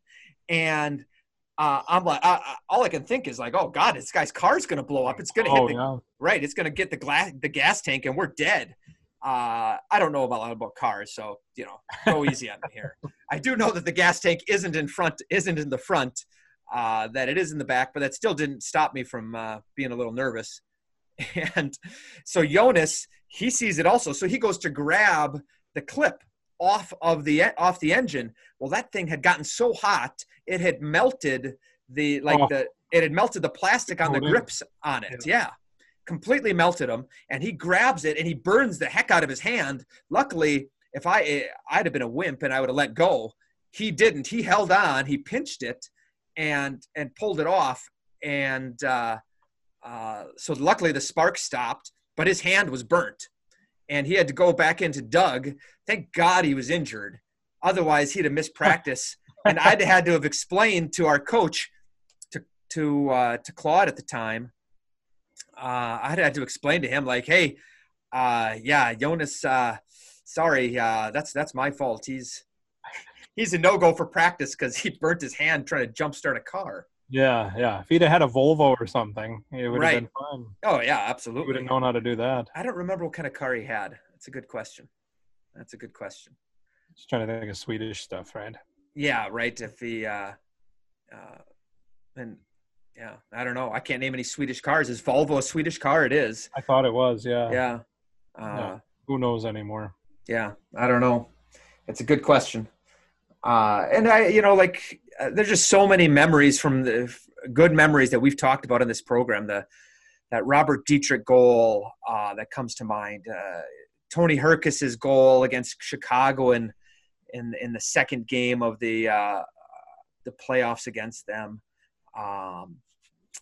And I'm like, all I can think is like, "Oh God, this guy's car's gonna blow up. It's gonna hit the right. It's gonna get the gas tank, and we're dead." I don't know a lot about cars, so you know, go easy on me here. I do know that the gas tank isn't in the front, that it is in the back, but that still didn't stop me from being a little nervous. And so Jonas, he sees it also. So he goes to grab the clip off the engine. Well, that thing had gotten so hot, it had melted the plastic on the grips on it. Yeah. Completely melted him, and he grabs it and he burns the heck out of his hand. Luckily, if I'd have been a wimp and I would have let go, he didn't. He held on, he pinched it and pulled it off. And, so luckily the spark stopped, but his hand was burnt and he had to go back into Doug. Thank God he was injured. Otherwise he'd have missed practice. And I'd had to have explained to our coach, to Claude at the time. I'd had to explain to him like, "Hey, yeah, Jonas, sorry. That's my fault. He's a no-go for practice because he burnt his hand trying to jumpstart a car." Yeah, yeah. If he'd have had a Volvo or something, it would have been fun. Oh, yeah, absolutely. He would have known how to do that. I don't remember what kind of car he had. That's a good question. Just trying to think of Swedish stuff, right? Yeah, right. If he yeah, I don't know. I can't name any Swedish cars. Is Volvo a Swedish car? It is. I thought it was, yeah. Yeah. No, who knows anymore? Yeah, I don't know. It's a good question. And I, you know, like there's just so many memories from good memories that we've talked about in this program. That Robert Dietrich goal that comes to mind. Tony Herkus's goal against Chicago in the second game of the playoffs against them.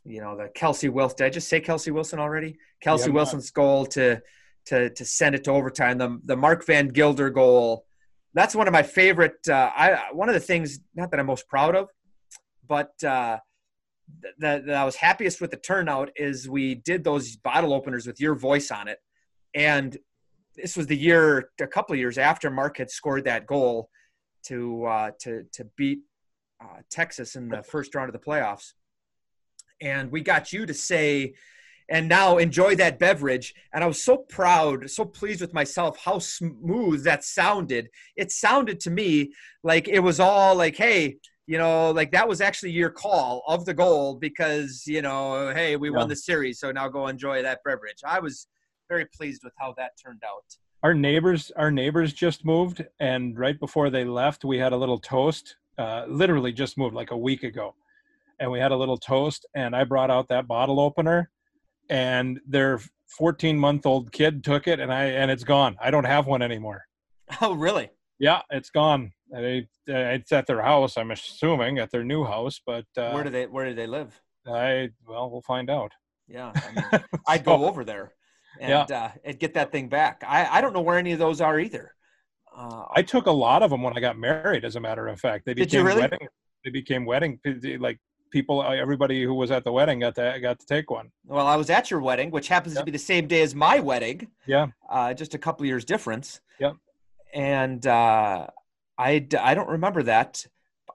You know, the Kelsey Wilson. Did I just say Kelsey Wilson already? Kelsey Wilson's goal to send it to overtime. The Mark Van Gilder goal. That's one of my favorite. One of the things, not that I'm most proud of, but that I was happiest with the turnout is we did those bottle openers with your voice on it, and this was a couple of years after Mark had scored that goal to beat Texas in the first round of the playoffs. And we got you to say, "And now enjoy that beverage." And I was so proud, so pleased with myself, how smooth that sounded. It sounded to me like it was all like, "Hey, you know, like that was actually your call of the goal because, you know, hey, we won the series. So now go enjoy that beverage." I was very pleased with how that turned out. Our neighbors just moved. And right before they left, we had a little toast. Literally just moved like a week ago, and we had a little toast, and I brought out that bottle opener, and their 14-month-old kid took it, and it's gone. I don't have one anymore. Oh, really? Yeah, it's gone. It's at their house, I'm assuming, at their new house. But where do they live? We'll find out. Yeah, I mean, I'd go over there and get that thing back. I don't know where any of those are either. I took a lot of them when I got married, as a matter of fact. They became wedding. Like people, everybody who was at the wedding got to take one. Well, I was at your wedding, which happens to be the same day as my wedding. Yeah. Just a couple years difference. Yeah. And I don't remember that.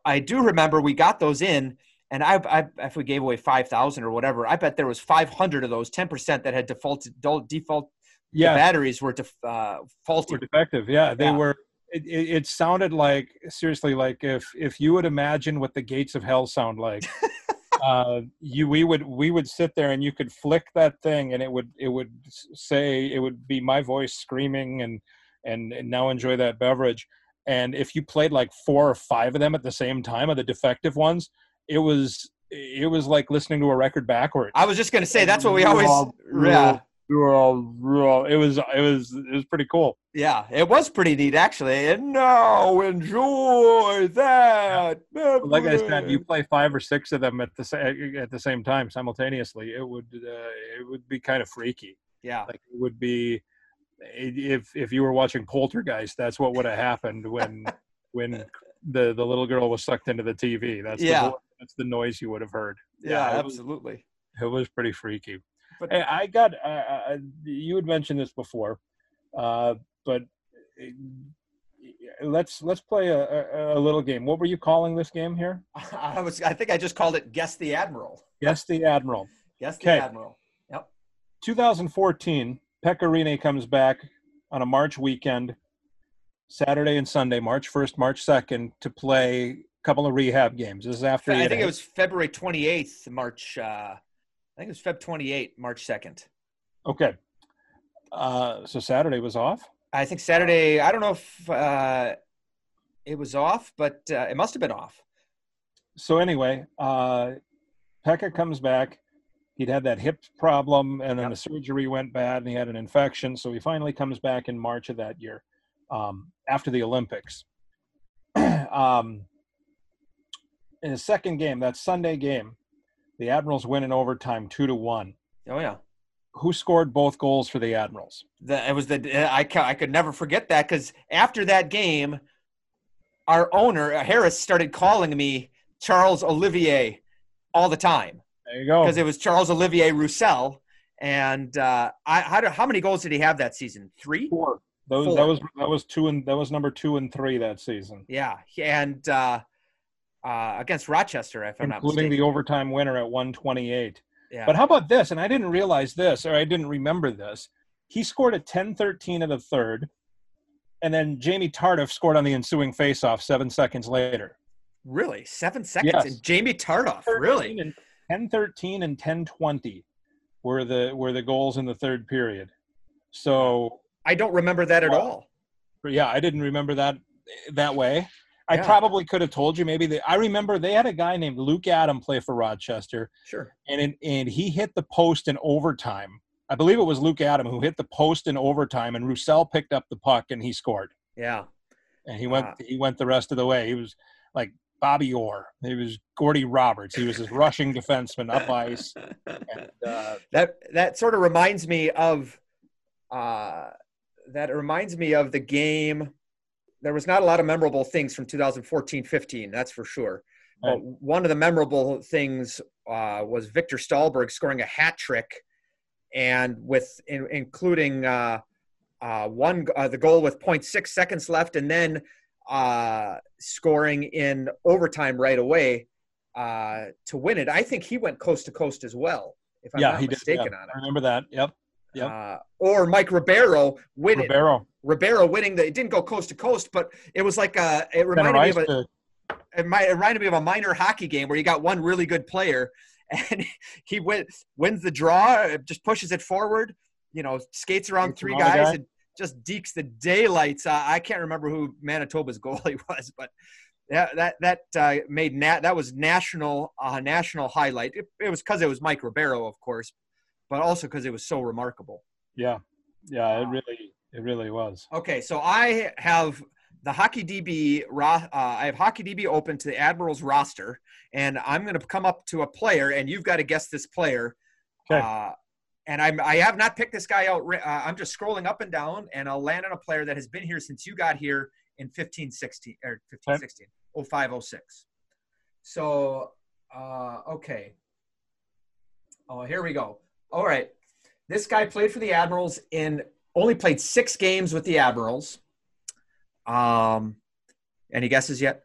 I do remember we got those in, and if we gave away 5,000 or whatever, I bet there was 500 of those, 10% that had default. The batteries were faulty. Were defective. Yeah, they were. It sounded like, seriously, like if you would imagine what the gates of hell sound like, we would sit there and you could flick that thing and it would be my voice screaming and now enjoy that beverage. And if you played like 4 or 5 of them at the same time, of the defective ones, it was like listening to a record backwards. I was just going to say, that's what we always, yeah. It was pretty cool. Yeah, it was pretty neat, actually. And now enjoy that. Yeah. Like I said, you play 5 or 6 of them at the same time simultaneously, it would be kind of freaky. Yeah, like it would be if you were watching Poltergeist, that's what would have happened when the little girl was sucked into the TV. That's the noise you would have heard. Yeah, absolutely. It was pretty freaky. But hey, I got you had mentioned this before, but let's play a little game. What were you calling this game here? I think I just called it Guess the Admiral. Guess the Admiral. Guess the Admiral. Yep. 2014, Pecorine comes back on a March weekend, Saturday and Sunday, March 1st, March 2nd, to play a couple of rehab games. This is after I think it was February 28th, March. I think it was Feb 28, March 2nd. Okay. So Saturday was off? I think Saturday, I don't know if it was off, but it must have been off. So anyway, Pekka comes back. He'd had that hip problem, and then the surgery went bad, and he had an infection. So he finally comes back in March of that year after the Olympics. In his second game, that Sunday game, the Admirals win in overtime 2-1. Oh yeah, who scored both goals for the Admirals? I could never forget that, because after that game, our owner Harris started calling me Charles Olivier all the time. There you go, because it was Charles Olivier Roussel, and how many goals did he have that season? 3? 4. Four. That was 2 and that was number 2 and 3 that season. Yeah, and. Against Rochester, if I'm not mistaken. Including the overtime winner at 128. Yeah. But how about this? And I didn't realize this, or I didn't remember this. He scored at 10:13 of the third, and then Jamie Tardif scored on the ensuing faceoff 7 seconds later. Really? 7 seconds? Yes. And Jamie Tardif, really? 10:13 and 10:20 were the goals in the third period. So I don't remember that at all. Yeah, I didn't remember that way. I probably could have told you. Maybe I remember they had a guy named Luke Adam play for Rochester. Sure. And he hit the post in overtime. I believe it was Luke Adam who hit the post in overtime, and Roussel picked up the puck and he scored. Yeah. And he went the rest of the way. He was like Bobby Orr. He was Gordie Roberts. He was his rushing defenseman up ice. And, that sort of reminds me of the game. There was not a lot of memorable things from 2014-15, that's for sure. Right. But one of the memorable things was Victor Stahlberg scoring a hat trick, and including the goal with 0.6 seconds left, and then scoring in overtime right away to win it. I think he went coast to coast as well, if I'm not mistaken. Yeah, on it. I remember that. Yep. Yep. Or Mike Ribeiro winning. Ribeiro winning. It didn't go coast to coast, but it was like it reminded me of a minor hockey game where you got one really good player and he wins the draw, just pushes it forward, skates around three guys and just dekes the daylights. I can't remember who Manitoba's goalie was, but yeah, that made that was national highlight. It was because it was Mike Ribeiro, of course, but also because it was so remarkable. Yeah. Yeah, it really was. Okay, so I have the HockeyDB HockeyDB open to the Admirals roster, and I'm going to come up to a player, and you've got to guess this player. Okay. And I have not picked this guy out. I'm just scrolling up and down, and I'll land on a player that has been here since you got here in 15-16 or 15-16, 05-06. So, okay. Oh, here we go. All right. This guy played for the Admirals and only played 6 games with the Admirals. Any guesses yet?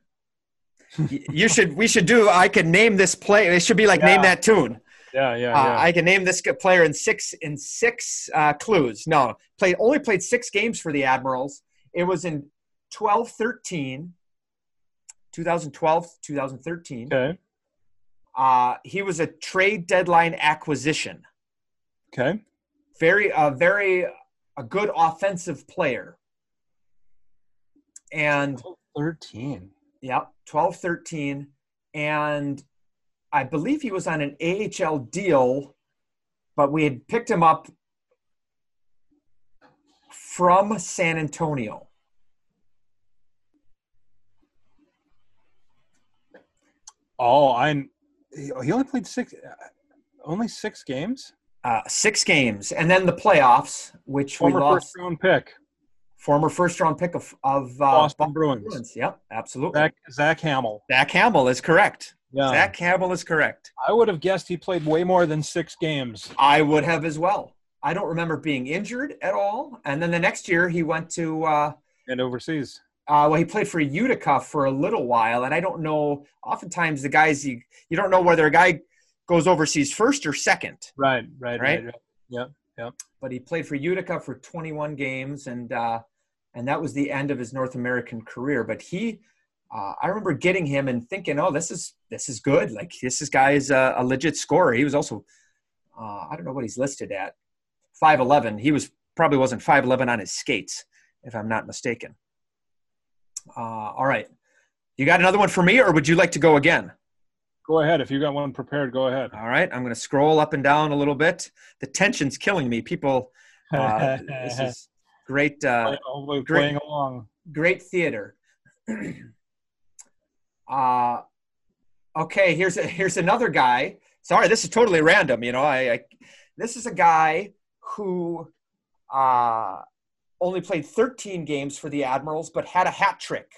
I can name this player. It should be like name that tune. Yeah. I can name this player in six clues. No, only played 6 games for the Admirals. It was in 2012-13. Okay. He was a trade deadline acquisition. Okay. Very good offensive player. And 13. Yeah, 12-13. And I believe he was on an AHL deal, but we had picked him up from San Antonio. Oh, he only played six games? 6 games. And then the playoffs, which we lost. Former first-round pick of Boston Bruins. Yep, absolutely. Zach Hamill. Zach Hamill is correct. Yeah. Zach Hamill is correct. I would have guessed he played way more than 6 games. I would have as well. I don't remember being injured at all. And then the next year he went to and overseas. Well, he played for Utica for a little while, and I don't know. Oftentimes, the guys you don't know whether a guy goes overseas first or second. Right. Yeah. But he played for Utica for 21 games, and that was the end of his North American career. But he, I remember getting him and thinking, oh, this is good. Like this guy is a legit scorer. He was also, I don't know what he's listed at, 5'11". He probably wasn't 5'11" on his skates, if I'm not mistaken. All right. You got another one for me, or would you like to go again? Go ahead. If you got one prepared, go ahead. All right. I'm going to scroll up and down a little bit. The tension's killing me. People, this is great. Playing along. Great theater. Okay. Here's another guy. Sorry, this is totally random. You know, this is a guy who, only played 13 games for the Admirals, but had a hat trick.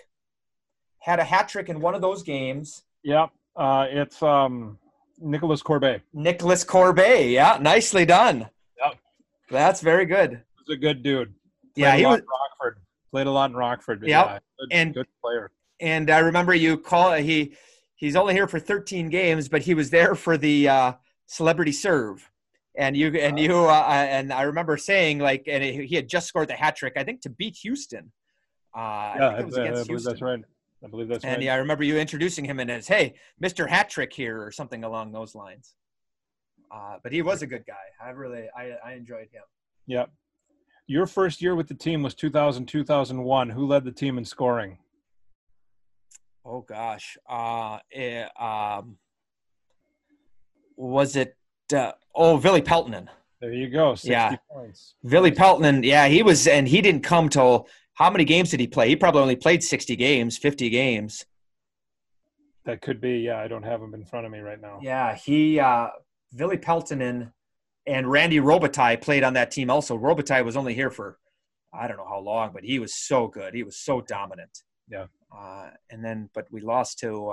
Had a hat trick in one of those games. Yeah, it's Nicolas Courbet. Nicolas Courbet, yeah, nicely done. Yep. That's very good. He was a good dude. Played a lot in Rockford. Yep. Yeah, good player. And I remember you call he's only here for 13 games, but he was there for the celebrity serve. And I remember saying and he had just scored the hat trick, I think, to beat Houston. I think it was against Houston. That's right. I believe that's right. And yeah, I remember you introducing him as, "Hey, Mr. Hat Trick here," or something along those lines. But he was a good guy. I enjoyed him. Yeah. Your first year with the team was 2000-2001. Who led the team in scoring? Oh gosh, was it? Ville Peltonen. There you go. 60 points. Ville Peltonen. Yeah, he was, and he didn't come till how many games did he play? He probably only played 50 games. That could be. Yeah, I don't have him in front of me right now. Yeah, he Ville Peltonen and Randy Robitaille played on that team also. Robitaille was only here for I don't know how long, but he was so good. He was so dominant. Yeah. But we lost to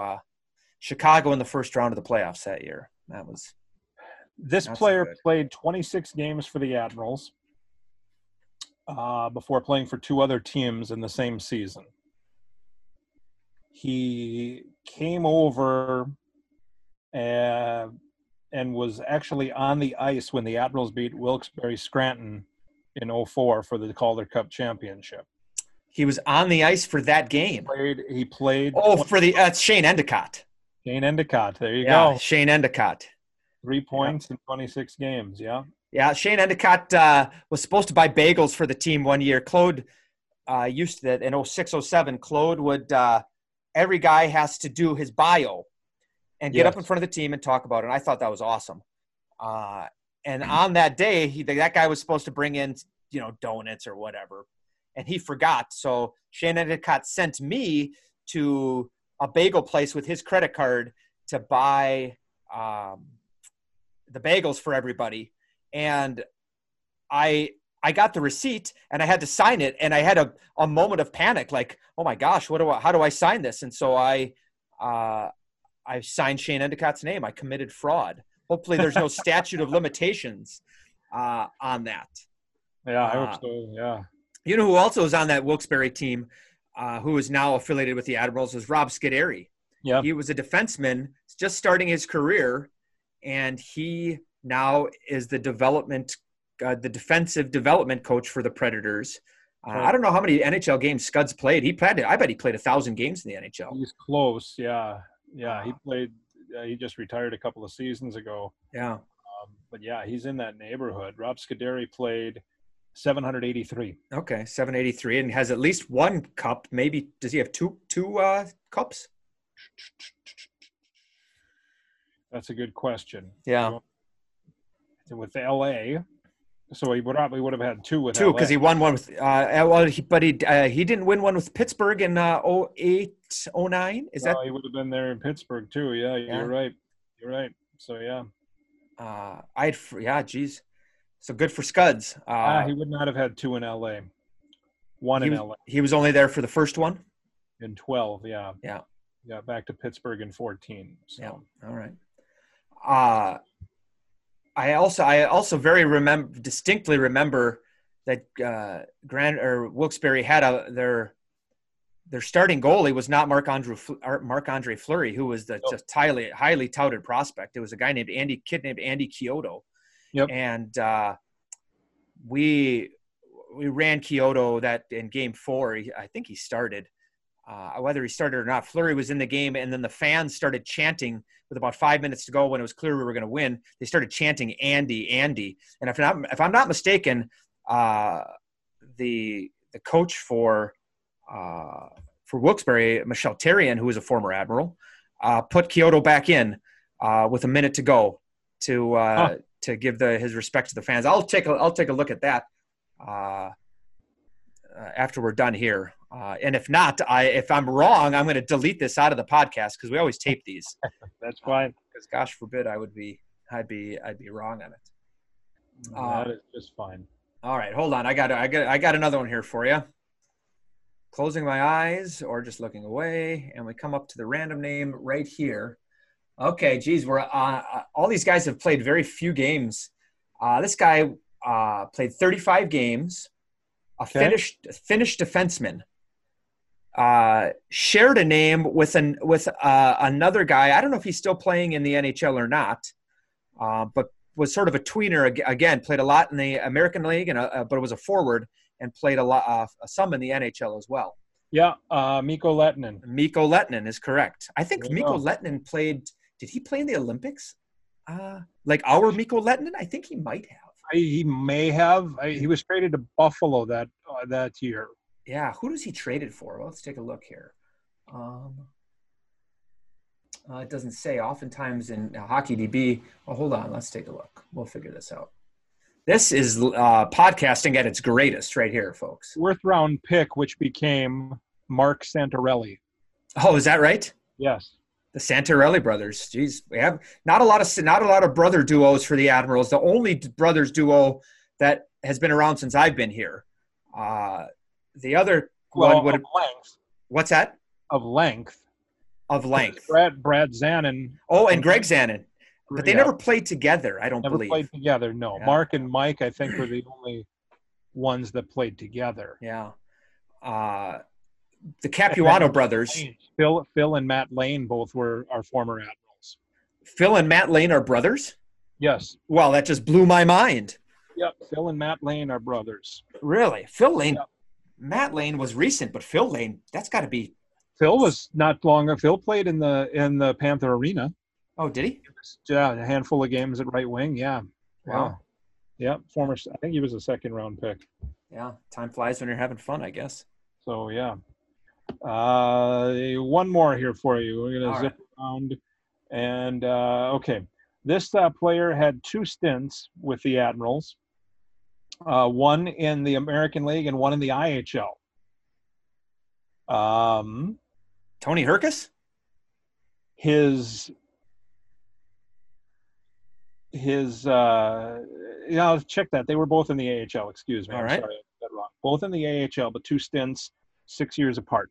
Chicago in the first round of the playoffs that year. That was. This player played 26 games for the Admirals before playing for 2 other teams in the same season. He came over and was actually on the ice when the Admirals beat Wilkes-Barre Scranton in 2004 for the Calder Cup championship. He was on the ice for that game. He played. Oh, for the Shane Endicott. Shane Endicott. There you go. Shane Endicott. 3 points in 26 games, yeah. Yeah, Shane Endicott was supposed to buy bagels for the team one year. Claude used to that in 06-07. Claude would every guy has to do his bio and get up in front of the team and talk about it. And I thought that was awesome. And on that day, that guy was supposed to bring in, donuts or whatever, and he forgot. So Shane Endicott sent me to a bagel place with his credit card to buy the bagels for everybody, and I got the receipt and I had to sign it, and I had a moment of panic, like, oh my gosh, how do I sign this? And so I signed Shane Endicott's name. I committed fraud. Hopefully there's no statute of limitations on that. Yeah, I hope so. Yeah. You know who also was on that Wilkes-Barre team, who is now affiliated with the Admirals, was Rob Scuderi. Yeah, he was a defenseman just starting his career. And he now is the defensive development coach for the Predators. I don't know how many NHL games Scud's played. He played, I bet he played 1,000 games in the NHL. He's close, yeah. Yeah, he played he just retired a couple of seasons ago. Yeah. But, yeah, he's in that neighborhood. Rob Scuderi played 783. Okay, 783, and has at least one cup. Maybe does he have two cups? That's a good question. Yeah. With LA, so he probably would have had two with two because he won one with he didn't win one with Pittsburgh in 08, 09. Well, he would have been there in Pittsburgh too. Yeah, you're right. So yeah. Geez. So good for Scuds. He would not have had two in LA. One in LA. He was only there for the first one? In 12, yeah. Yeah. Yeah, back to Pittsburgh in 14. So. Yeah. All right. I also distinctly remember that Wilkes-Barre had their starting goalie was not Marc-Andre Fleury, who was just highly touted prospect. It was a guy named Andy Kyoto. Yep. And we ran Kyoto that in game 4. I think he started. Whether he started or not, Fleury was in the game, and then the fans started chanting with about 5 minutes to go when it was clear we were going to win. They started chanting Andy. And if I'm not mistaken, the coach for Wilkes-Barre, Michel Therrien, who was a former Admiral, put Kyoto back in with a minute to go to give his respect to the fans. I'll take a look at that after we're done here. And if not, if I'm wrong, I'm going to delete this out of the podcast because we always tape these. That's fine. Because gosh forbid I'd be wrong on it. That is just fine. All right, hold on. I got another one here for you. Closing my eyes or just looking away, and we come up to the random name right here. Okay, geez, we're all these guys have played very few games. This guy played 35 games. Finnish defenseman. Shared a name with another guy. I don't know if he's still playing in the NHL or not, but was sort of a tweener. Again, played a lot in the American League, but was a forward and played a lot, some in the NHL as well. Yeah, Mikko Lehtinen. Mikko Lehtinen is correct. I think Mikko Lehtinen played. Did he play in the Olympics? Like our Mikko Lehtinen, I think he might have. He may have. He was traded to Buffalo that year. Yeah, who does he traded for? Well, let's take a look here. It doesn't say. Oftentimes in HockeyDB. Oh, hold on. Let's take a look. We'll figure this out. This is podcasting at its greatest right here, folks. Fourth round pick, which became Mark Santarelli. Oh, is that right? Yes. The Santarelli brothers. Geez, we have not a lot of brother duos for the Admirals. The only brothers duo that has been around since I've been here. The other one would have length. What's that? Of length. Brad Zanin. Oh, and Greg Zanin. But they never played together, I don't believe. Never played together, no. Yeah. Mark and Mike, I think, were the only ones that played together. Yeah. The Capuano brothers. Phil and Matt Lane both were our former Admirals. Phil and Matt Lane are brothers? Yes. Well, that just blew my mind. Yep, Phil and Matt Lane are brothers. Really? Phil Lane? Yep. Matt Lane was recent, but Phil Lane, that's got to be... Phil was not long. Phil played in the Panther Arena. Oh, did he? Yeah, a handful of games at right wing, yeah. Wow. Yeah, I think he was a second-round pick. Yeah, time flies when you're having fun, I guess. So, yeah. One more here for you. We're going to zip around. And, okay. This player had two stints with the Admirals, one in the American League and one in the IHL. Tony Herkus? I'll check that. They were both in the AHL, excuse me. All right. I'm sorry, I got that wrong. Both in the AHL, but two stints, 6 years apart.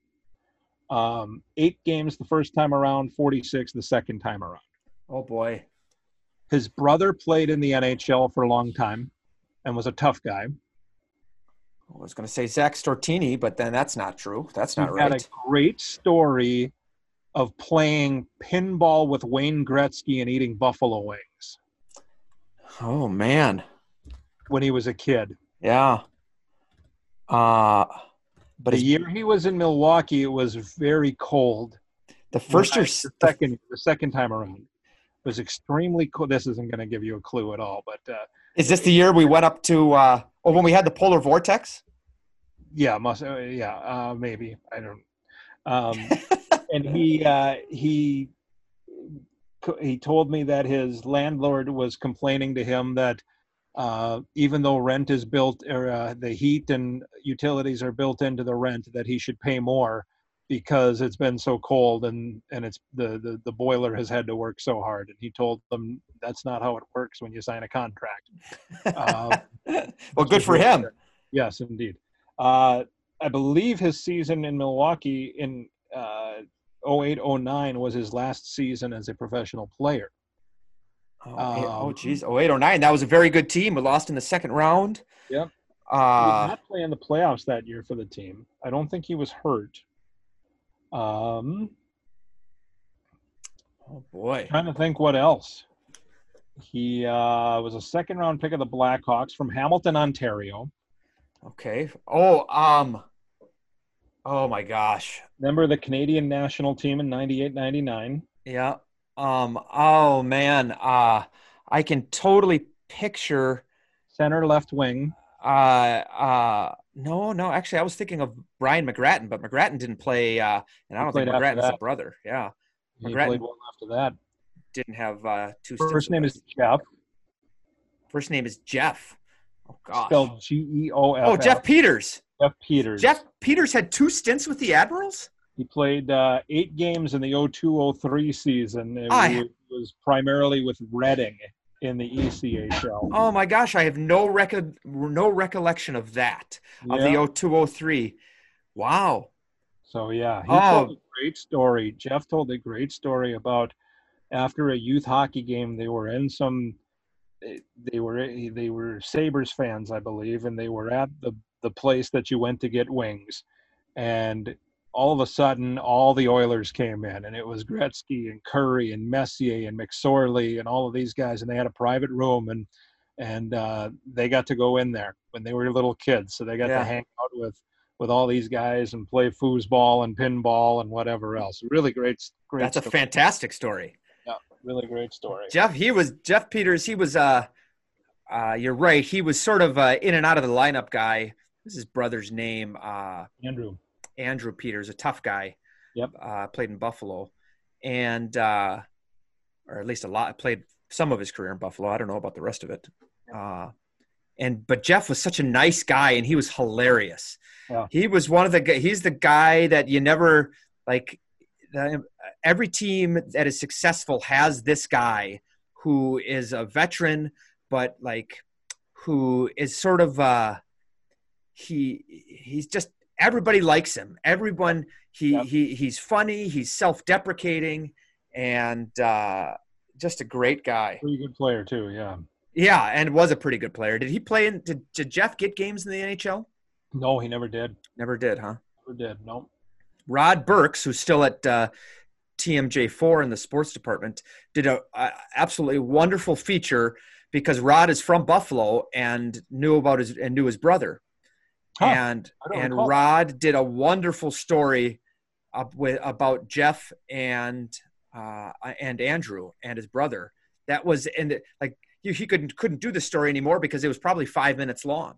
8 games the first time around, 46 the second time around. Oh, boy. His brother played in the NHL for a long time and was a tough guy. I was going to say Zach Stortini, but then that's not true. That's not right. He had a great story of playing pinball with Wayne Gretzky and eating buffalo wings. Oh, man. When he was a kid. Yeah. But the year he was in Milwaukee, it was very cold. The first or the second time around, it was extremely cold. This isn't going to give you a clue at all. But is this the year we went up to, or when we had the polar vortex? Yeah, maybe I don't. And he told me that his landlord was complaining to him that even though rent is built, or the heat and utilities are built into the rent, that he should pay more because it's been so cold and it's the boiler has had to work so hard. And he told them that's not how it works when you sign a contract. Well, good for him. Yes, indeed. I believe his season in Milwaukee in 08-09 was his last season as a professional player. Oh, geez. 08-09. That was a very good team. We lost in the second round. Yep. He did not play in the playoffs that year for the team. I don't think he was hurt. Oh, boy. I'm trying to think what else. He was a second-round pick of the Blackhawks from Hamilton, Ontario. Okay. Oh my gosh. Member of the Canadian national team in 98-99. Yeah. Oh man. I can totally picture center left wing. No, actually I was thinking of Brian McGrattan, but McGrattan didn't play and I don't think McGrattan's a brother. Yeah. He played well after that. Didn't have two First name is Jeff. First name is Jeff. Oh, gosh. Spelled Geoff. Oh, Jeff Peters. Jeff Peters. Jeff Peters had two stints with the Admirals? He played 8 games in the 02-03 season. And he was primarily with Reading in the ECHL. Oh, my gosh. I have no recollection of that, of the 02-03. Wow. So, yeah. He told a great story. Jeff told a great story about after a youth hockey game, they were in some – They were Sabres fans, I believe, and they were at the place that you went to get wings, and all of a sudden, all the Oilers came in, and it was Gretzky and Curry and Messier and McSorley and all of these guys, and they had a private room, and they got to go in there when they were little kids, so they got to hang out with all these guys and play foosball and pinball and whatever else. Really great. That's story. A fantastic story. Really great story. Jeff Peters. He was, you're right. He was sort of in and out of the lineup guy. What's his brother's name? Andrew Peters, a tough guy. Yep. Played in Buffalo and, or at least played some of his career in Buffalo. I don't know about the rest of it. But Jeff was such a nice guy and he was hilarious. Yeah. He was he's the guy that you never like, every team that is successful has this guy who is a veteran, but like who is sort of he's just everybody likes him. Everyone he's funny, he's self-deprecating, and just a great guy. Pretty good player too, yeah. Yeah, and was a pretty good player. Did he play in? Did Jeff get games in the NHL? No, he never did. Never did, huh? Never did. Nope. Rod Burks, who's still at TMJ4 in the sports department, did a absolutely wonderful feature because Rod is from Buffalo and knew his brother. Huh. And Rod did a wonderful story about Jeff and Andrew and his brother. That was he couldn't do the story anymore because it was probably 5 minutes long.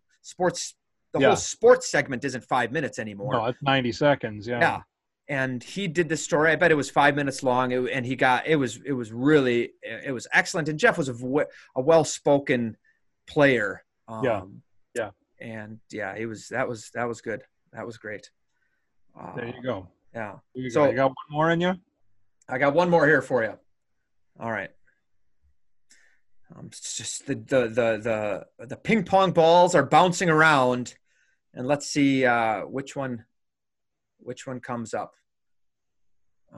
The whole sports segment isn't 5 minutes anymore. No, it's 90 seconds. Yeah. Yeah. And he did this story. I bet it was 5 minutes long and it was excellent. And Jeff was a well-spoken player. Yeah. And yeah, that was good. That was great. There you go. Yeah. So you got one more in you? I got one more here for you. All right. It's just the ping pong balls are bouncing around, and let's see which one comes up.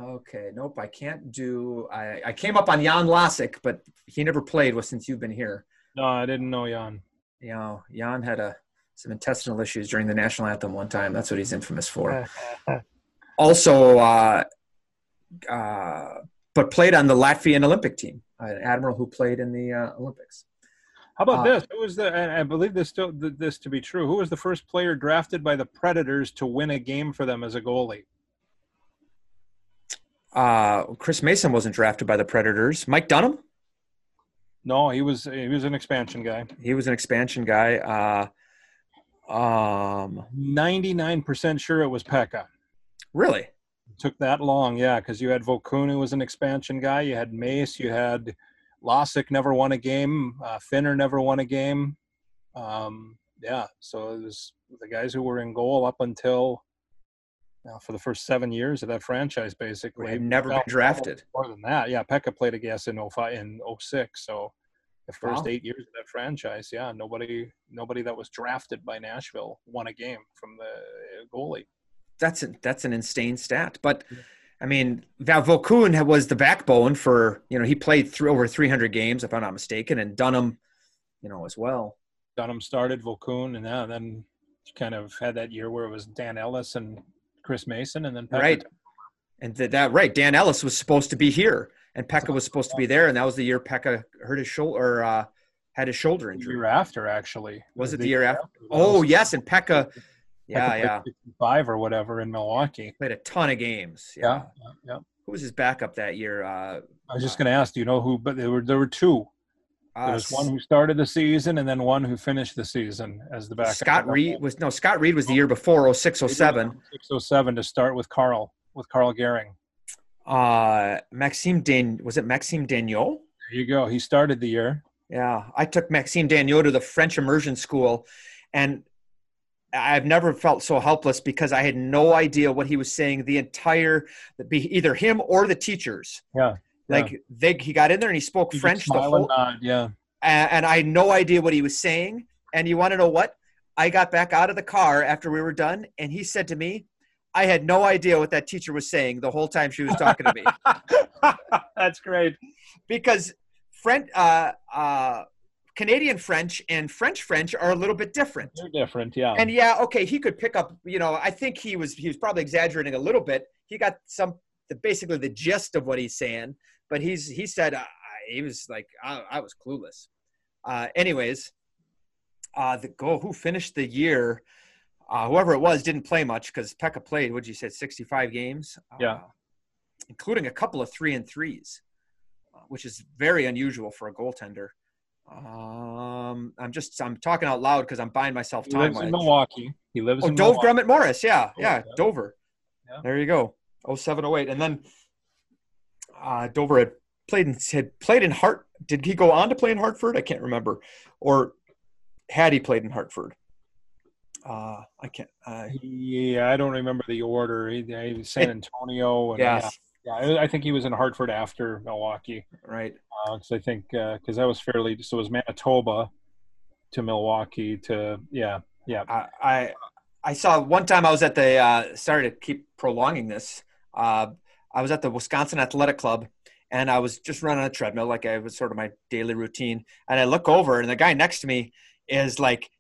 Okay, nope, I can't do. I came up on Jan Lasic, but he never played since you've been here. No, I didn't know Jan. You know, Jan had some intestinal issues during the national anthem one time. That's what he's infamous for. Also, but played on the Latvian Olympic team. An admiral who played in the Olympics. How about this? Who was the? And I believe this still, this to be true. Who was the first player drafted by the Predators to win a game for them as a goalie? Chris Mason wasn't drafted by the Predators. Mike Dunham? No, he was an expansion guy. He was an expansion guy. 99% sure it was Pekka. Really? It took that long, yeah, because you had Vokun, who was an expansion guy. You had Mace. You had Losick, never won a game. Finner never won a game. Yeah, so it was the guys who were in goal up until for the first 7 years of that franchise, basically. They've never been drafted. More than that, yeah. Pekka played, I guess, in 05, in 06, so the first 8 years of that franchise, yeah, nobody that was drafted by Nashville won a game from the goalie. That's an insane stat, but – I mean, Val Vokun was the backbone for, he played over 300 games, if I'm not mistaken, and Dunham, as well. Dunham started, Vokun, and then kind of had that year where it was Dan Ellis and Chris Mason, and then Pekka. Right. And Dan Ellis was supposed to be here, and Pekka was supposed to be there, and that was the year Pekka hurt his shoulder, or had his shoulder injury. The year after, actually. Was it the year after? Oh, yes, and Pekka – Yeah. 5 or whatever in Milwaukee. Played a ton of games. Yeah. Who was his backup that year? I was just going to ask, do you know who? But there were two. There was one who started the season and then one who finished the season as the backup. Scott Reed was the year before, 06-07. 06-07 to start with Carl Gehring. Was it Maxime Dagneault? There you go. He started the year. Yeah. I took Maxime Dagneault to the French immersion school, and I've never felt so helpless because I had no idea what he was saying either him or the teachers. Yeah. Like he got in there and he spoke French. And I had no idea what he was saying. And you want to know what? I got back out of the car after we were done, and he said to me, I had no idea what that teacher was saying the whole time she was talking to me. That's great. Because Canadian French and French are a little bit different. They're different, yeah. And he could pick up, I think he was probably exaggerating a little bit. He got basically the gist of what he's saying, but he said, he was like, I was clueless. The goal who finished the year, whoever it was, didn't play much because Pekka played, 65 games? Yeah. Including a couple of 3-on-3s, which is very unusual for a goaltender. I'm talking out loud because I'm buying myself time. He lives in Milwaukee. Oh, Dove Grummet Morris. Yeah. Dover. Yeah. There you go. 07-08. And then Dover had played in Hartford. Did he go on to play in Hartford? I can't remember. Or had he played in Hartford? I can't. I don't remember the order. He was San Antonio. I think he was in Hartford after Milwaukee. Right. Because I think because that was fairly – so it was Manitoba to Milwaukee to – yeah. I saw one time I was at the sorry to keep prolonging this. I was at the Wisconsin Athletic Club, and I was just running a treadmill like it was sort of my daily routine. And I look over, and the guy next to me is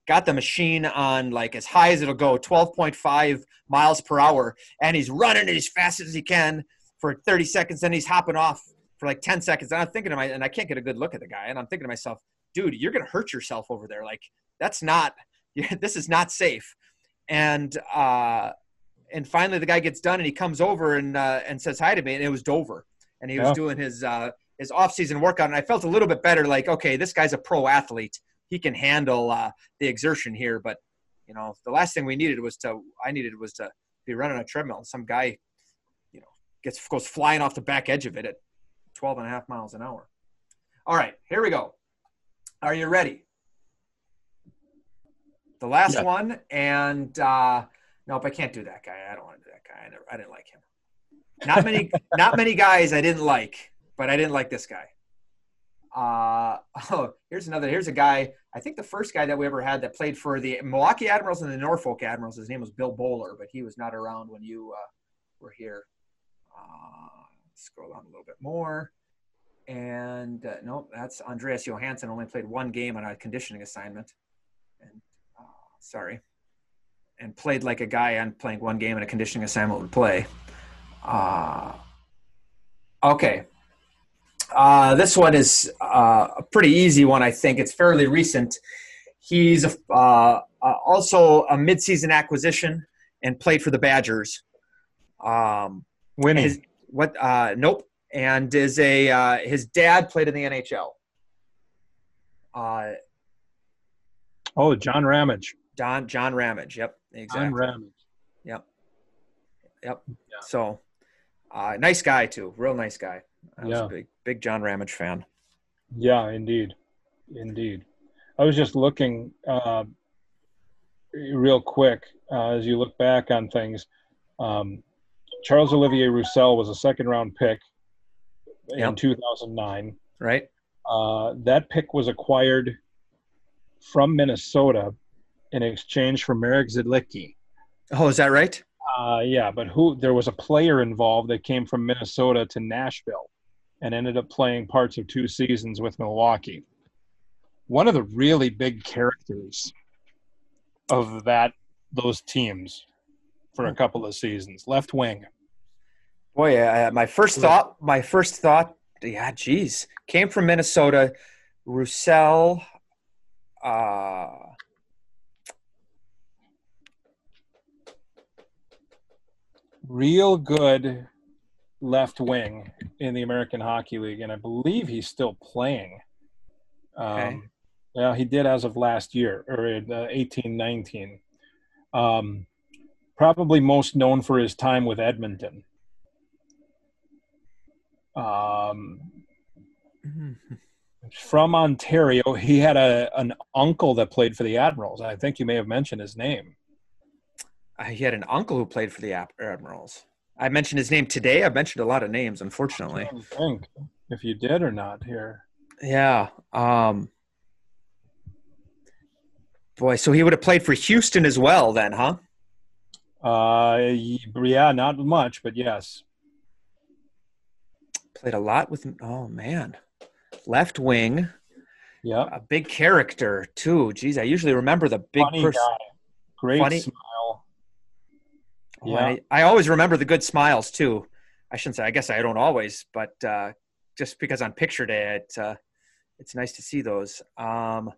got the machine on as high as it'll go, 12.5 miles per hour, and he's running as fast as he can for 30 seconds, then he's hopping off for 10 seconds. And I'm thinking and I can't get a good look at the guy. And I'm thinking to myself, dude, you're going to hurt yourself over there. This is not safe. And finally the guy gets done and he comes over and says hi to me. And it was Dover. And he was doing his off season workout. And I felt a little bit better. Okay, this guy's a pro athlete. He can handle the exertion here. But the last thing I needed was to be running a treadmill. And some guy goes flying off the back edge of it at 12.5 miles an hour. All right, here we go. Are you ready? The last one, and nope, I can't do that guy. I don't want to do that guy. I didn't like him. Not many guys I didn't like, but I didn't like this guy. Here's a guy. I think the first guy that we ever had that played for the Milwaukee Admirals and the Norfolk Admirals. His name was Bill Bowler, but he was not around when you were here. Scroll down a little bit more, and that's Andreas Johansson. Only played one game on a conditioning assignment, and played like a guy on playing one game on a conditioning assignment would play. Okay, This one is a pretty easy one, I think. It's fairly recent. He's also a midseason acquisition and played for the Badgers. Winning. Nope. And is his dad played in the NHL. John Ramage. John Ramage. Yep. Exactly. John Ramage. Yep. Yeah. So, nice guy too. Real nice guy. I was a big John Ramage fan. Yeah, indeed. I was just looking real quick as you look back on things. Charles Olivier Roussel was a second-round pick in 2009. Right. That pick was acquired from Minnesota in exchange for Marek Zielicki. Oh, is that right? Yeah, but there was a player involved that came from Minnesota to Nashville and ended up playing parts of two seasons with Milwaukee. One of the really big characters of those teams for a couple of seasons, left wing. Boy, my first thought, came from Minnesota, Roussel. Real good left wing in the American Hockey League, and I believe he's still playing. Well, he did as of last year, or 18-19. Probably most known for his time with Edmonton. From Ontario, he had an uncle that played for the Admirals. I think you may have mentioned his name. He had an uncle who played for the Admirals. I mentioned his name today. I mentioned a lot of names, unfortunately. I don't think if you did or not here. Yeah. So he would have played for Houston as well then, huh? Yeah, not much, but yes. Played a lot with – oh, man. Left wing. Yeah. A big character, too. Geez, I usually remember the big person. Great smile. Yeah. I always remember the good smiles, too. I shouldn't say – I guess I don't always, but just because on picture day, it's nice to see those. Oh,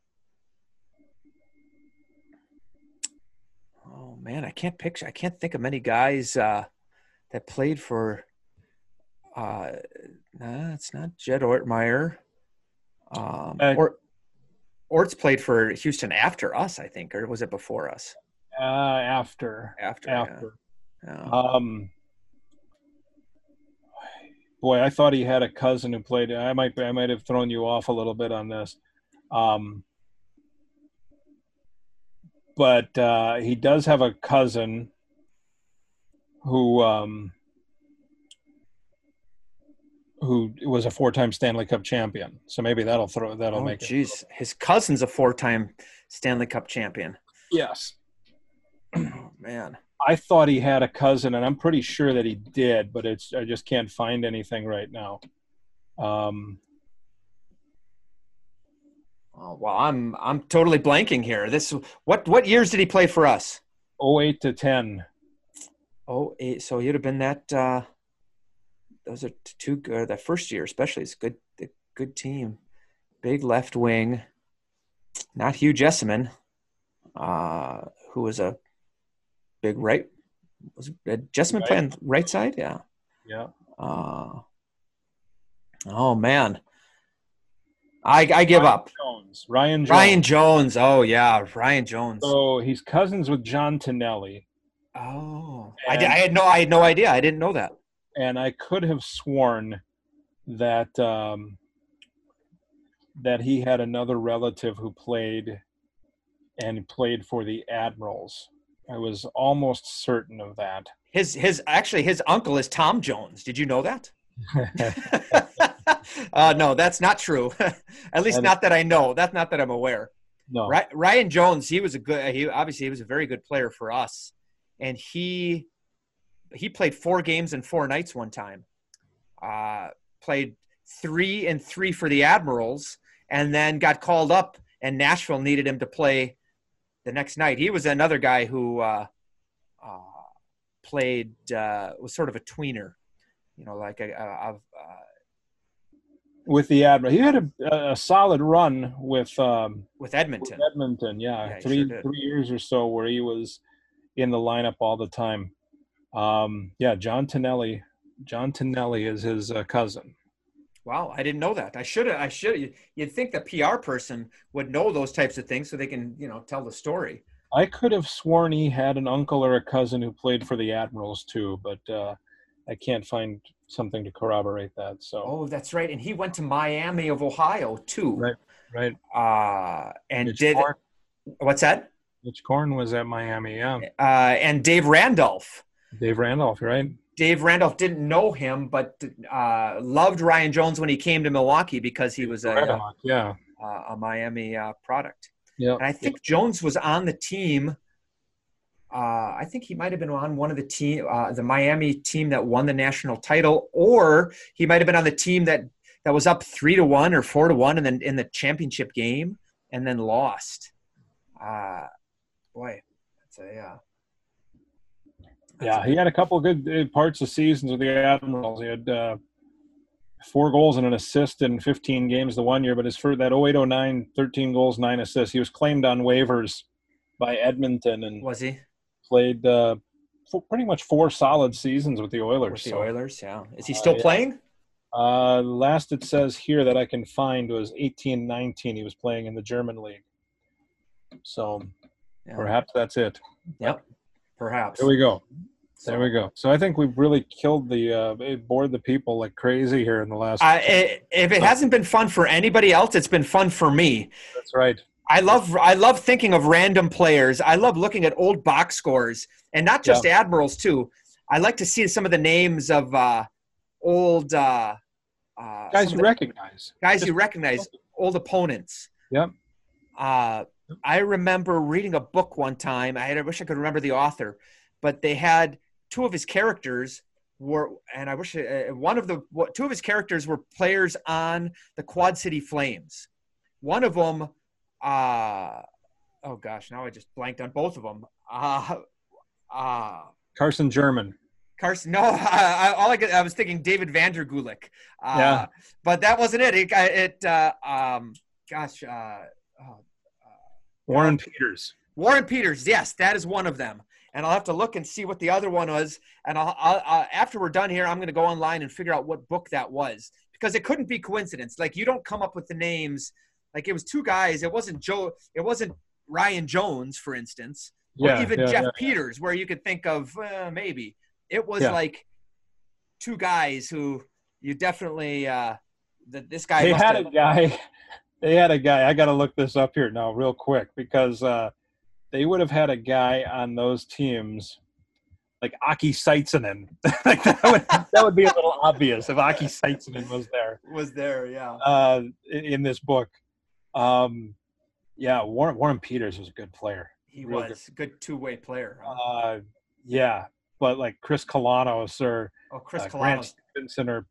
man, I can't think of many guys that played for it's not Jed Ortmeyer. Ort's played for Houston after us, I think, or was it before us? After. Yeah. Boy, I thought he had a cousin who played. I might have thrown you off a little bit on this. But he does have a cousin who was a four-time Stanley Cup champion. So maybe that'll make it. Oh, jeez. His cousin's a four-time Stanley Cup champion. Yes. Oh, man. I thought he had a cousin, and I'm pretty sure that he did, but I just can't find anything right now. Well, I'm totally blanking here. What years did he play for us? 08 to 10. 08. So you'd have been that. Those are two. That first year, especially, is good team. Big left wing. Not Hugh Jessamine, who was a big right. Was Jessamine playing right side? Yeah. Yeah. Oh man. I give up. Ryan Jones. Oh, yeah. Ryan Jones. So he's cousins with John Tonelli. Oh. I had no idea. I didn't know that. And I could have sworn that that he had another relative who played for the Admirals. I was almost certain of that. His uncle is Tom Jones. Did you know that? No, that's not true. At least not that I know. That's not that I'm aware. No. Ryan Jones, he was a very good player for us. And he played 4 games and 4 nights one time. Played 3 and 3 for the Admirals and then got called up and Nashville needed him to play the next night. He was another guy who played was sort of a tweener. You know, like with the Admirals. He had a solid run with Edmonton. With Edmonton, yeah. Three years or so where he was in the lineup all the time. John Tonelli is his cousin. Wow, I didn't know that. I should. You'd think the PR person would know those types of things so they can, tell the story. I could have sworn he had an uncle or a cousin who played for the Admirals too, but I can't find something to corroborate that. So. Oh, that's right. And he went to Miami of Ohio too. Right. And Mitch did Korn. What's that? Mitch Korn was at Miami, yeah. And Dave Randolph. Right. Dave Randolph didn't know him, but loved Ryan Jones when he came to Milwaukee because he was a Miami product. Yeah. And I think Jones was on the team. I think he might have been on one of the team, the Miami team that won the national title, or he might have been on the team that was up 3-1 or 4-1, and then in the championship game, and then lost. He had a couple of good parts of seasons with the Admirals. He had 4 goals and an assist in 15 games the one year, but his for that 08-09, 13 goals, 9 assists. He was claimed on waivers by Edmonton, and was he played pretty much 4 solid seasons with the Oilers. Is he still playing? Last it says here that I can find was 18-19. He was playing in the German league, so perhaps that's it. Yep. Perhaps. There we go. So I think we've really killed bored the people like crazy here in the last. If it hasn't been fun for anybody else, it's been fun for me. That's right. I love thinking of random players. I love looking at old box scores, and not just Admirals too. I like to see some of the names of old guys you recognize. Old opponents. Yep. I remember reading a book one time. I wish I could remember the author, but they had two of his characters two of his characters were players on the Quad City Flames. One of them, oh gosh, now I just blanked on both of them. Carson German. I was thinking David Vander Gulik. But that wasn't it. Warren Peters. Warren Peters, yes, that is one of them. And I'll have to look and see what the other one was. And I'll after we're done here, I'm going to go online and figure out what book that was, because it couldn't be coincidence. Like, you don't come up with the names. Like, it was 2 guys. It wasn't Joe. It wasn't Ryan Jones, for instance, or even Jeff Peters, where you could think of maybe. It was like 2 guys who you definitely this guy. They had a guy. I got to look this up here now real quick, because they would have had a guy on those teams like Aki Saitsinen. Like, that would be a little obvious if Aki Saitsinen was there. In this book. Warren Peters was a good player. He was a good two-way player. But like Chris Kalanos or Grant Stevenson or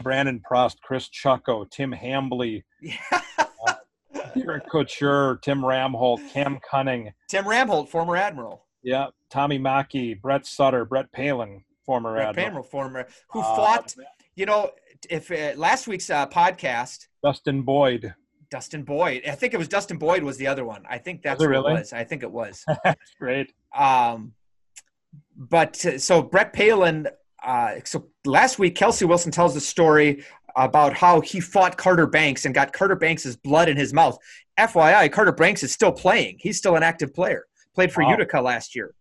Brandon Prost, Chris Chucko, Tim Hambly. Eric Couture, Tim Ramholt, Cam Cunning. Tim Ramholt, former Admiral. Yeah, Tommy Maki, Brett Sutter, Brett Palin, former Admiral. Who fought, if last week's podcast. Dustin Boyd. I think it was Dustin Boyd was the other one. I think that's what it was. I think it was. That's great. So Brett Palin, so last week Kelsey Wilson tells the story about how he fought Carter Banks and got Carter Banks' blood in his mouth. FYI, Carter Banks is still playing. He's still an active player. Played for Utica last year.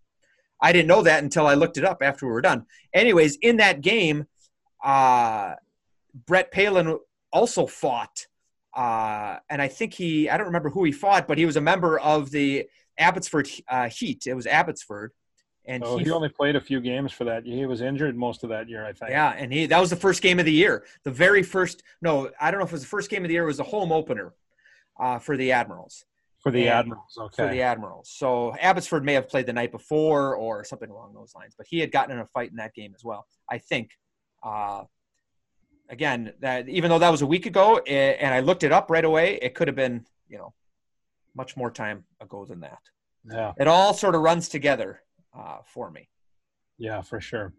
I didn't know that until I looked it up after we were done. Anyways, in that game, Brett Palin also fought. And I think I don't remember who he fought, but he was a member of the Abbotsford Heat. It was Abbotsford. And he only played a few games for that. He was injured most of that year, I think. Yeah, and that was the first game of the year. The very first – no, I don't know if it was the first game of the year. It was a home opener for the Admirals. For the Admirals. So Abbotsford may have played the night before or something along those lines, but he had gotten in a fight in that game as well, I think. Again, that even though that was a week ago and I looked it up right away, it could have been, much more time ago than that. Yeah. It all sort of runs together. For me. Yeah, for sure.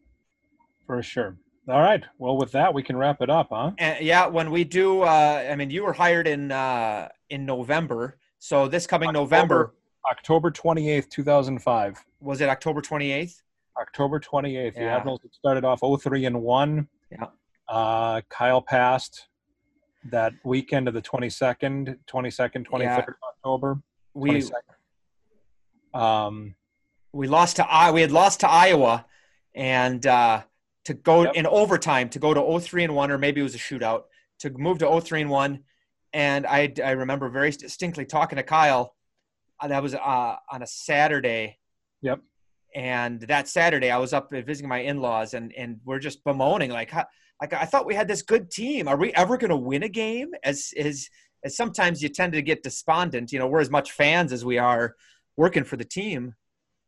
All right. Well, with that, we can wrap it up, huh? And, yeah. When we do, I mean, you were hired in November. So this coming November. October 28th, 2005. Was it October 28th? October 28th. Yeah. The Admirals started off 0-3-1. Yeah. Kyle passed that weekend of the 23rd, 23rd of October. We had lost to Iowa, and to go in overtime to go to 0-3-1, or maybe it was a shootout, to move to 0-3-1. And I remember very distinctly talking to Kyle. That was on a Saturday. Yep. And that Saturday, I was up visiting my in-laws, and we're just bemoaning like I thought we had this good team. Are we ever going to win a game? As sometimes you tend to get despondent. You know, we're as much fans as we are working for the team.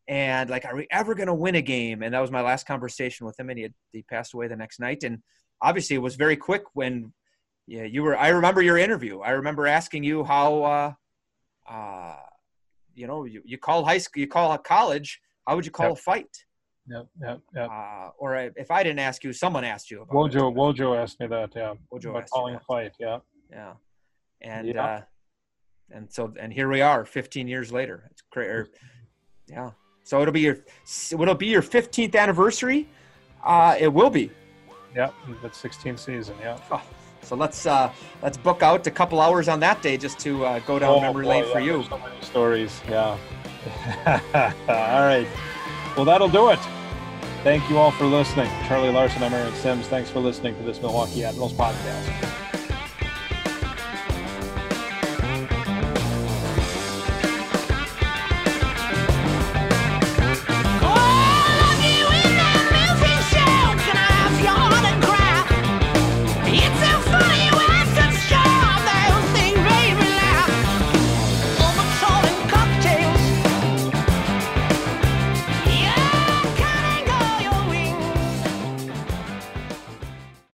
And like, are we ever going to win a game? And that was my last conversation with him, and he passed away the next night. And obviously, it was very quick when you were. I remember your interview. I remember asking you how you call high school, you call a college. How would you call a fight? Yep. Or if I didn't ask you, someone asked you about it. Woj asked me that. Yeah. Woj asked calling a fight. Yeah. Yeah. And here we are 15 years later. It's crazy. Yeah. So it'll be your 15th anniversary. It will be. Yeah. That's 16th season. Yeah. Oh, so let's book out a couple hours on that day just to go down memory lane for you. So many stories. Yeah. All right. Well, that'll do it. Thank you all for listening. Charlie Larson, I'm Aaron Sims. Thanks for listening to this Milwaukee Admirals podcast.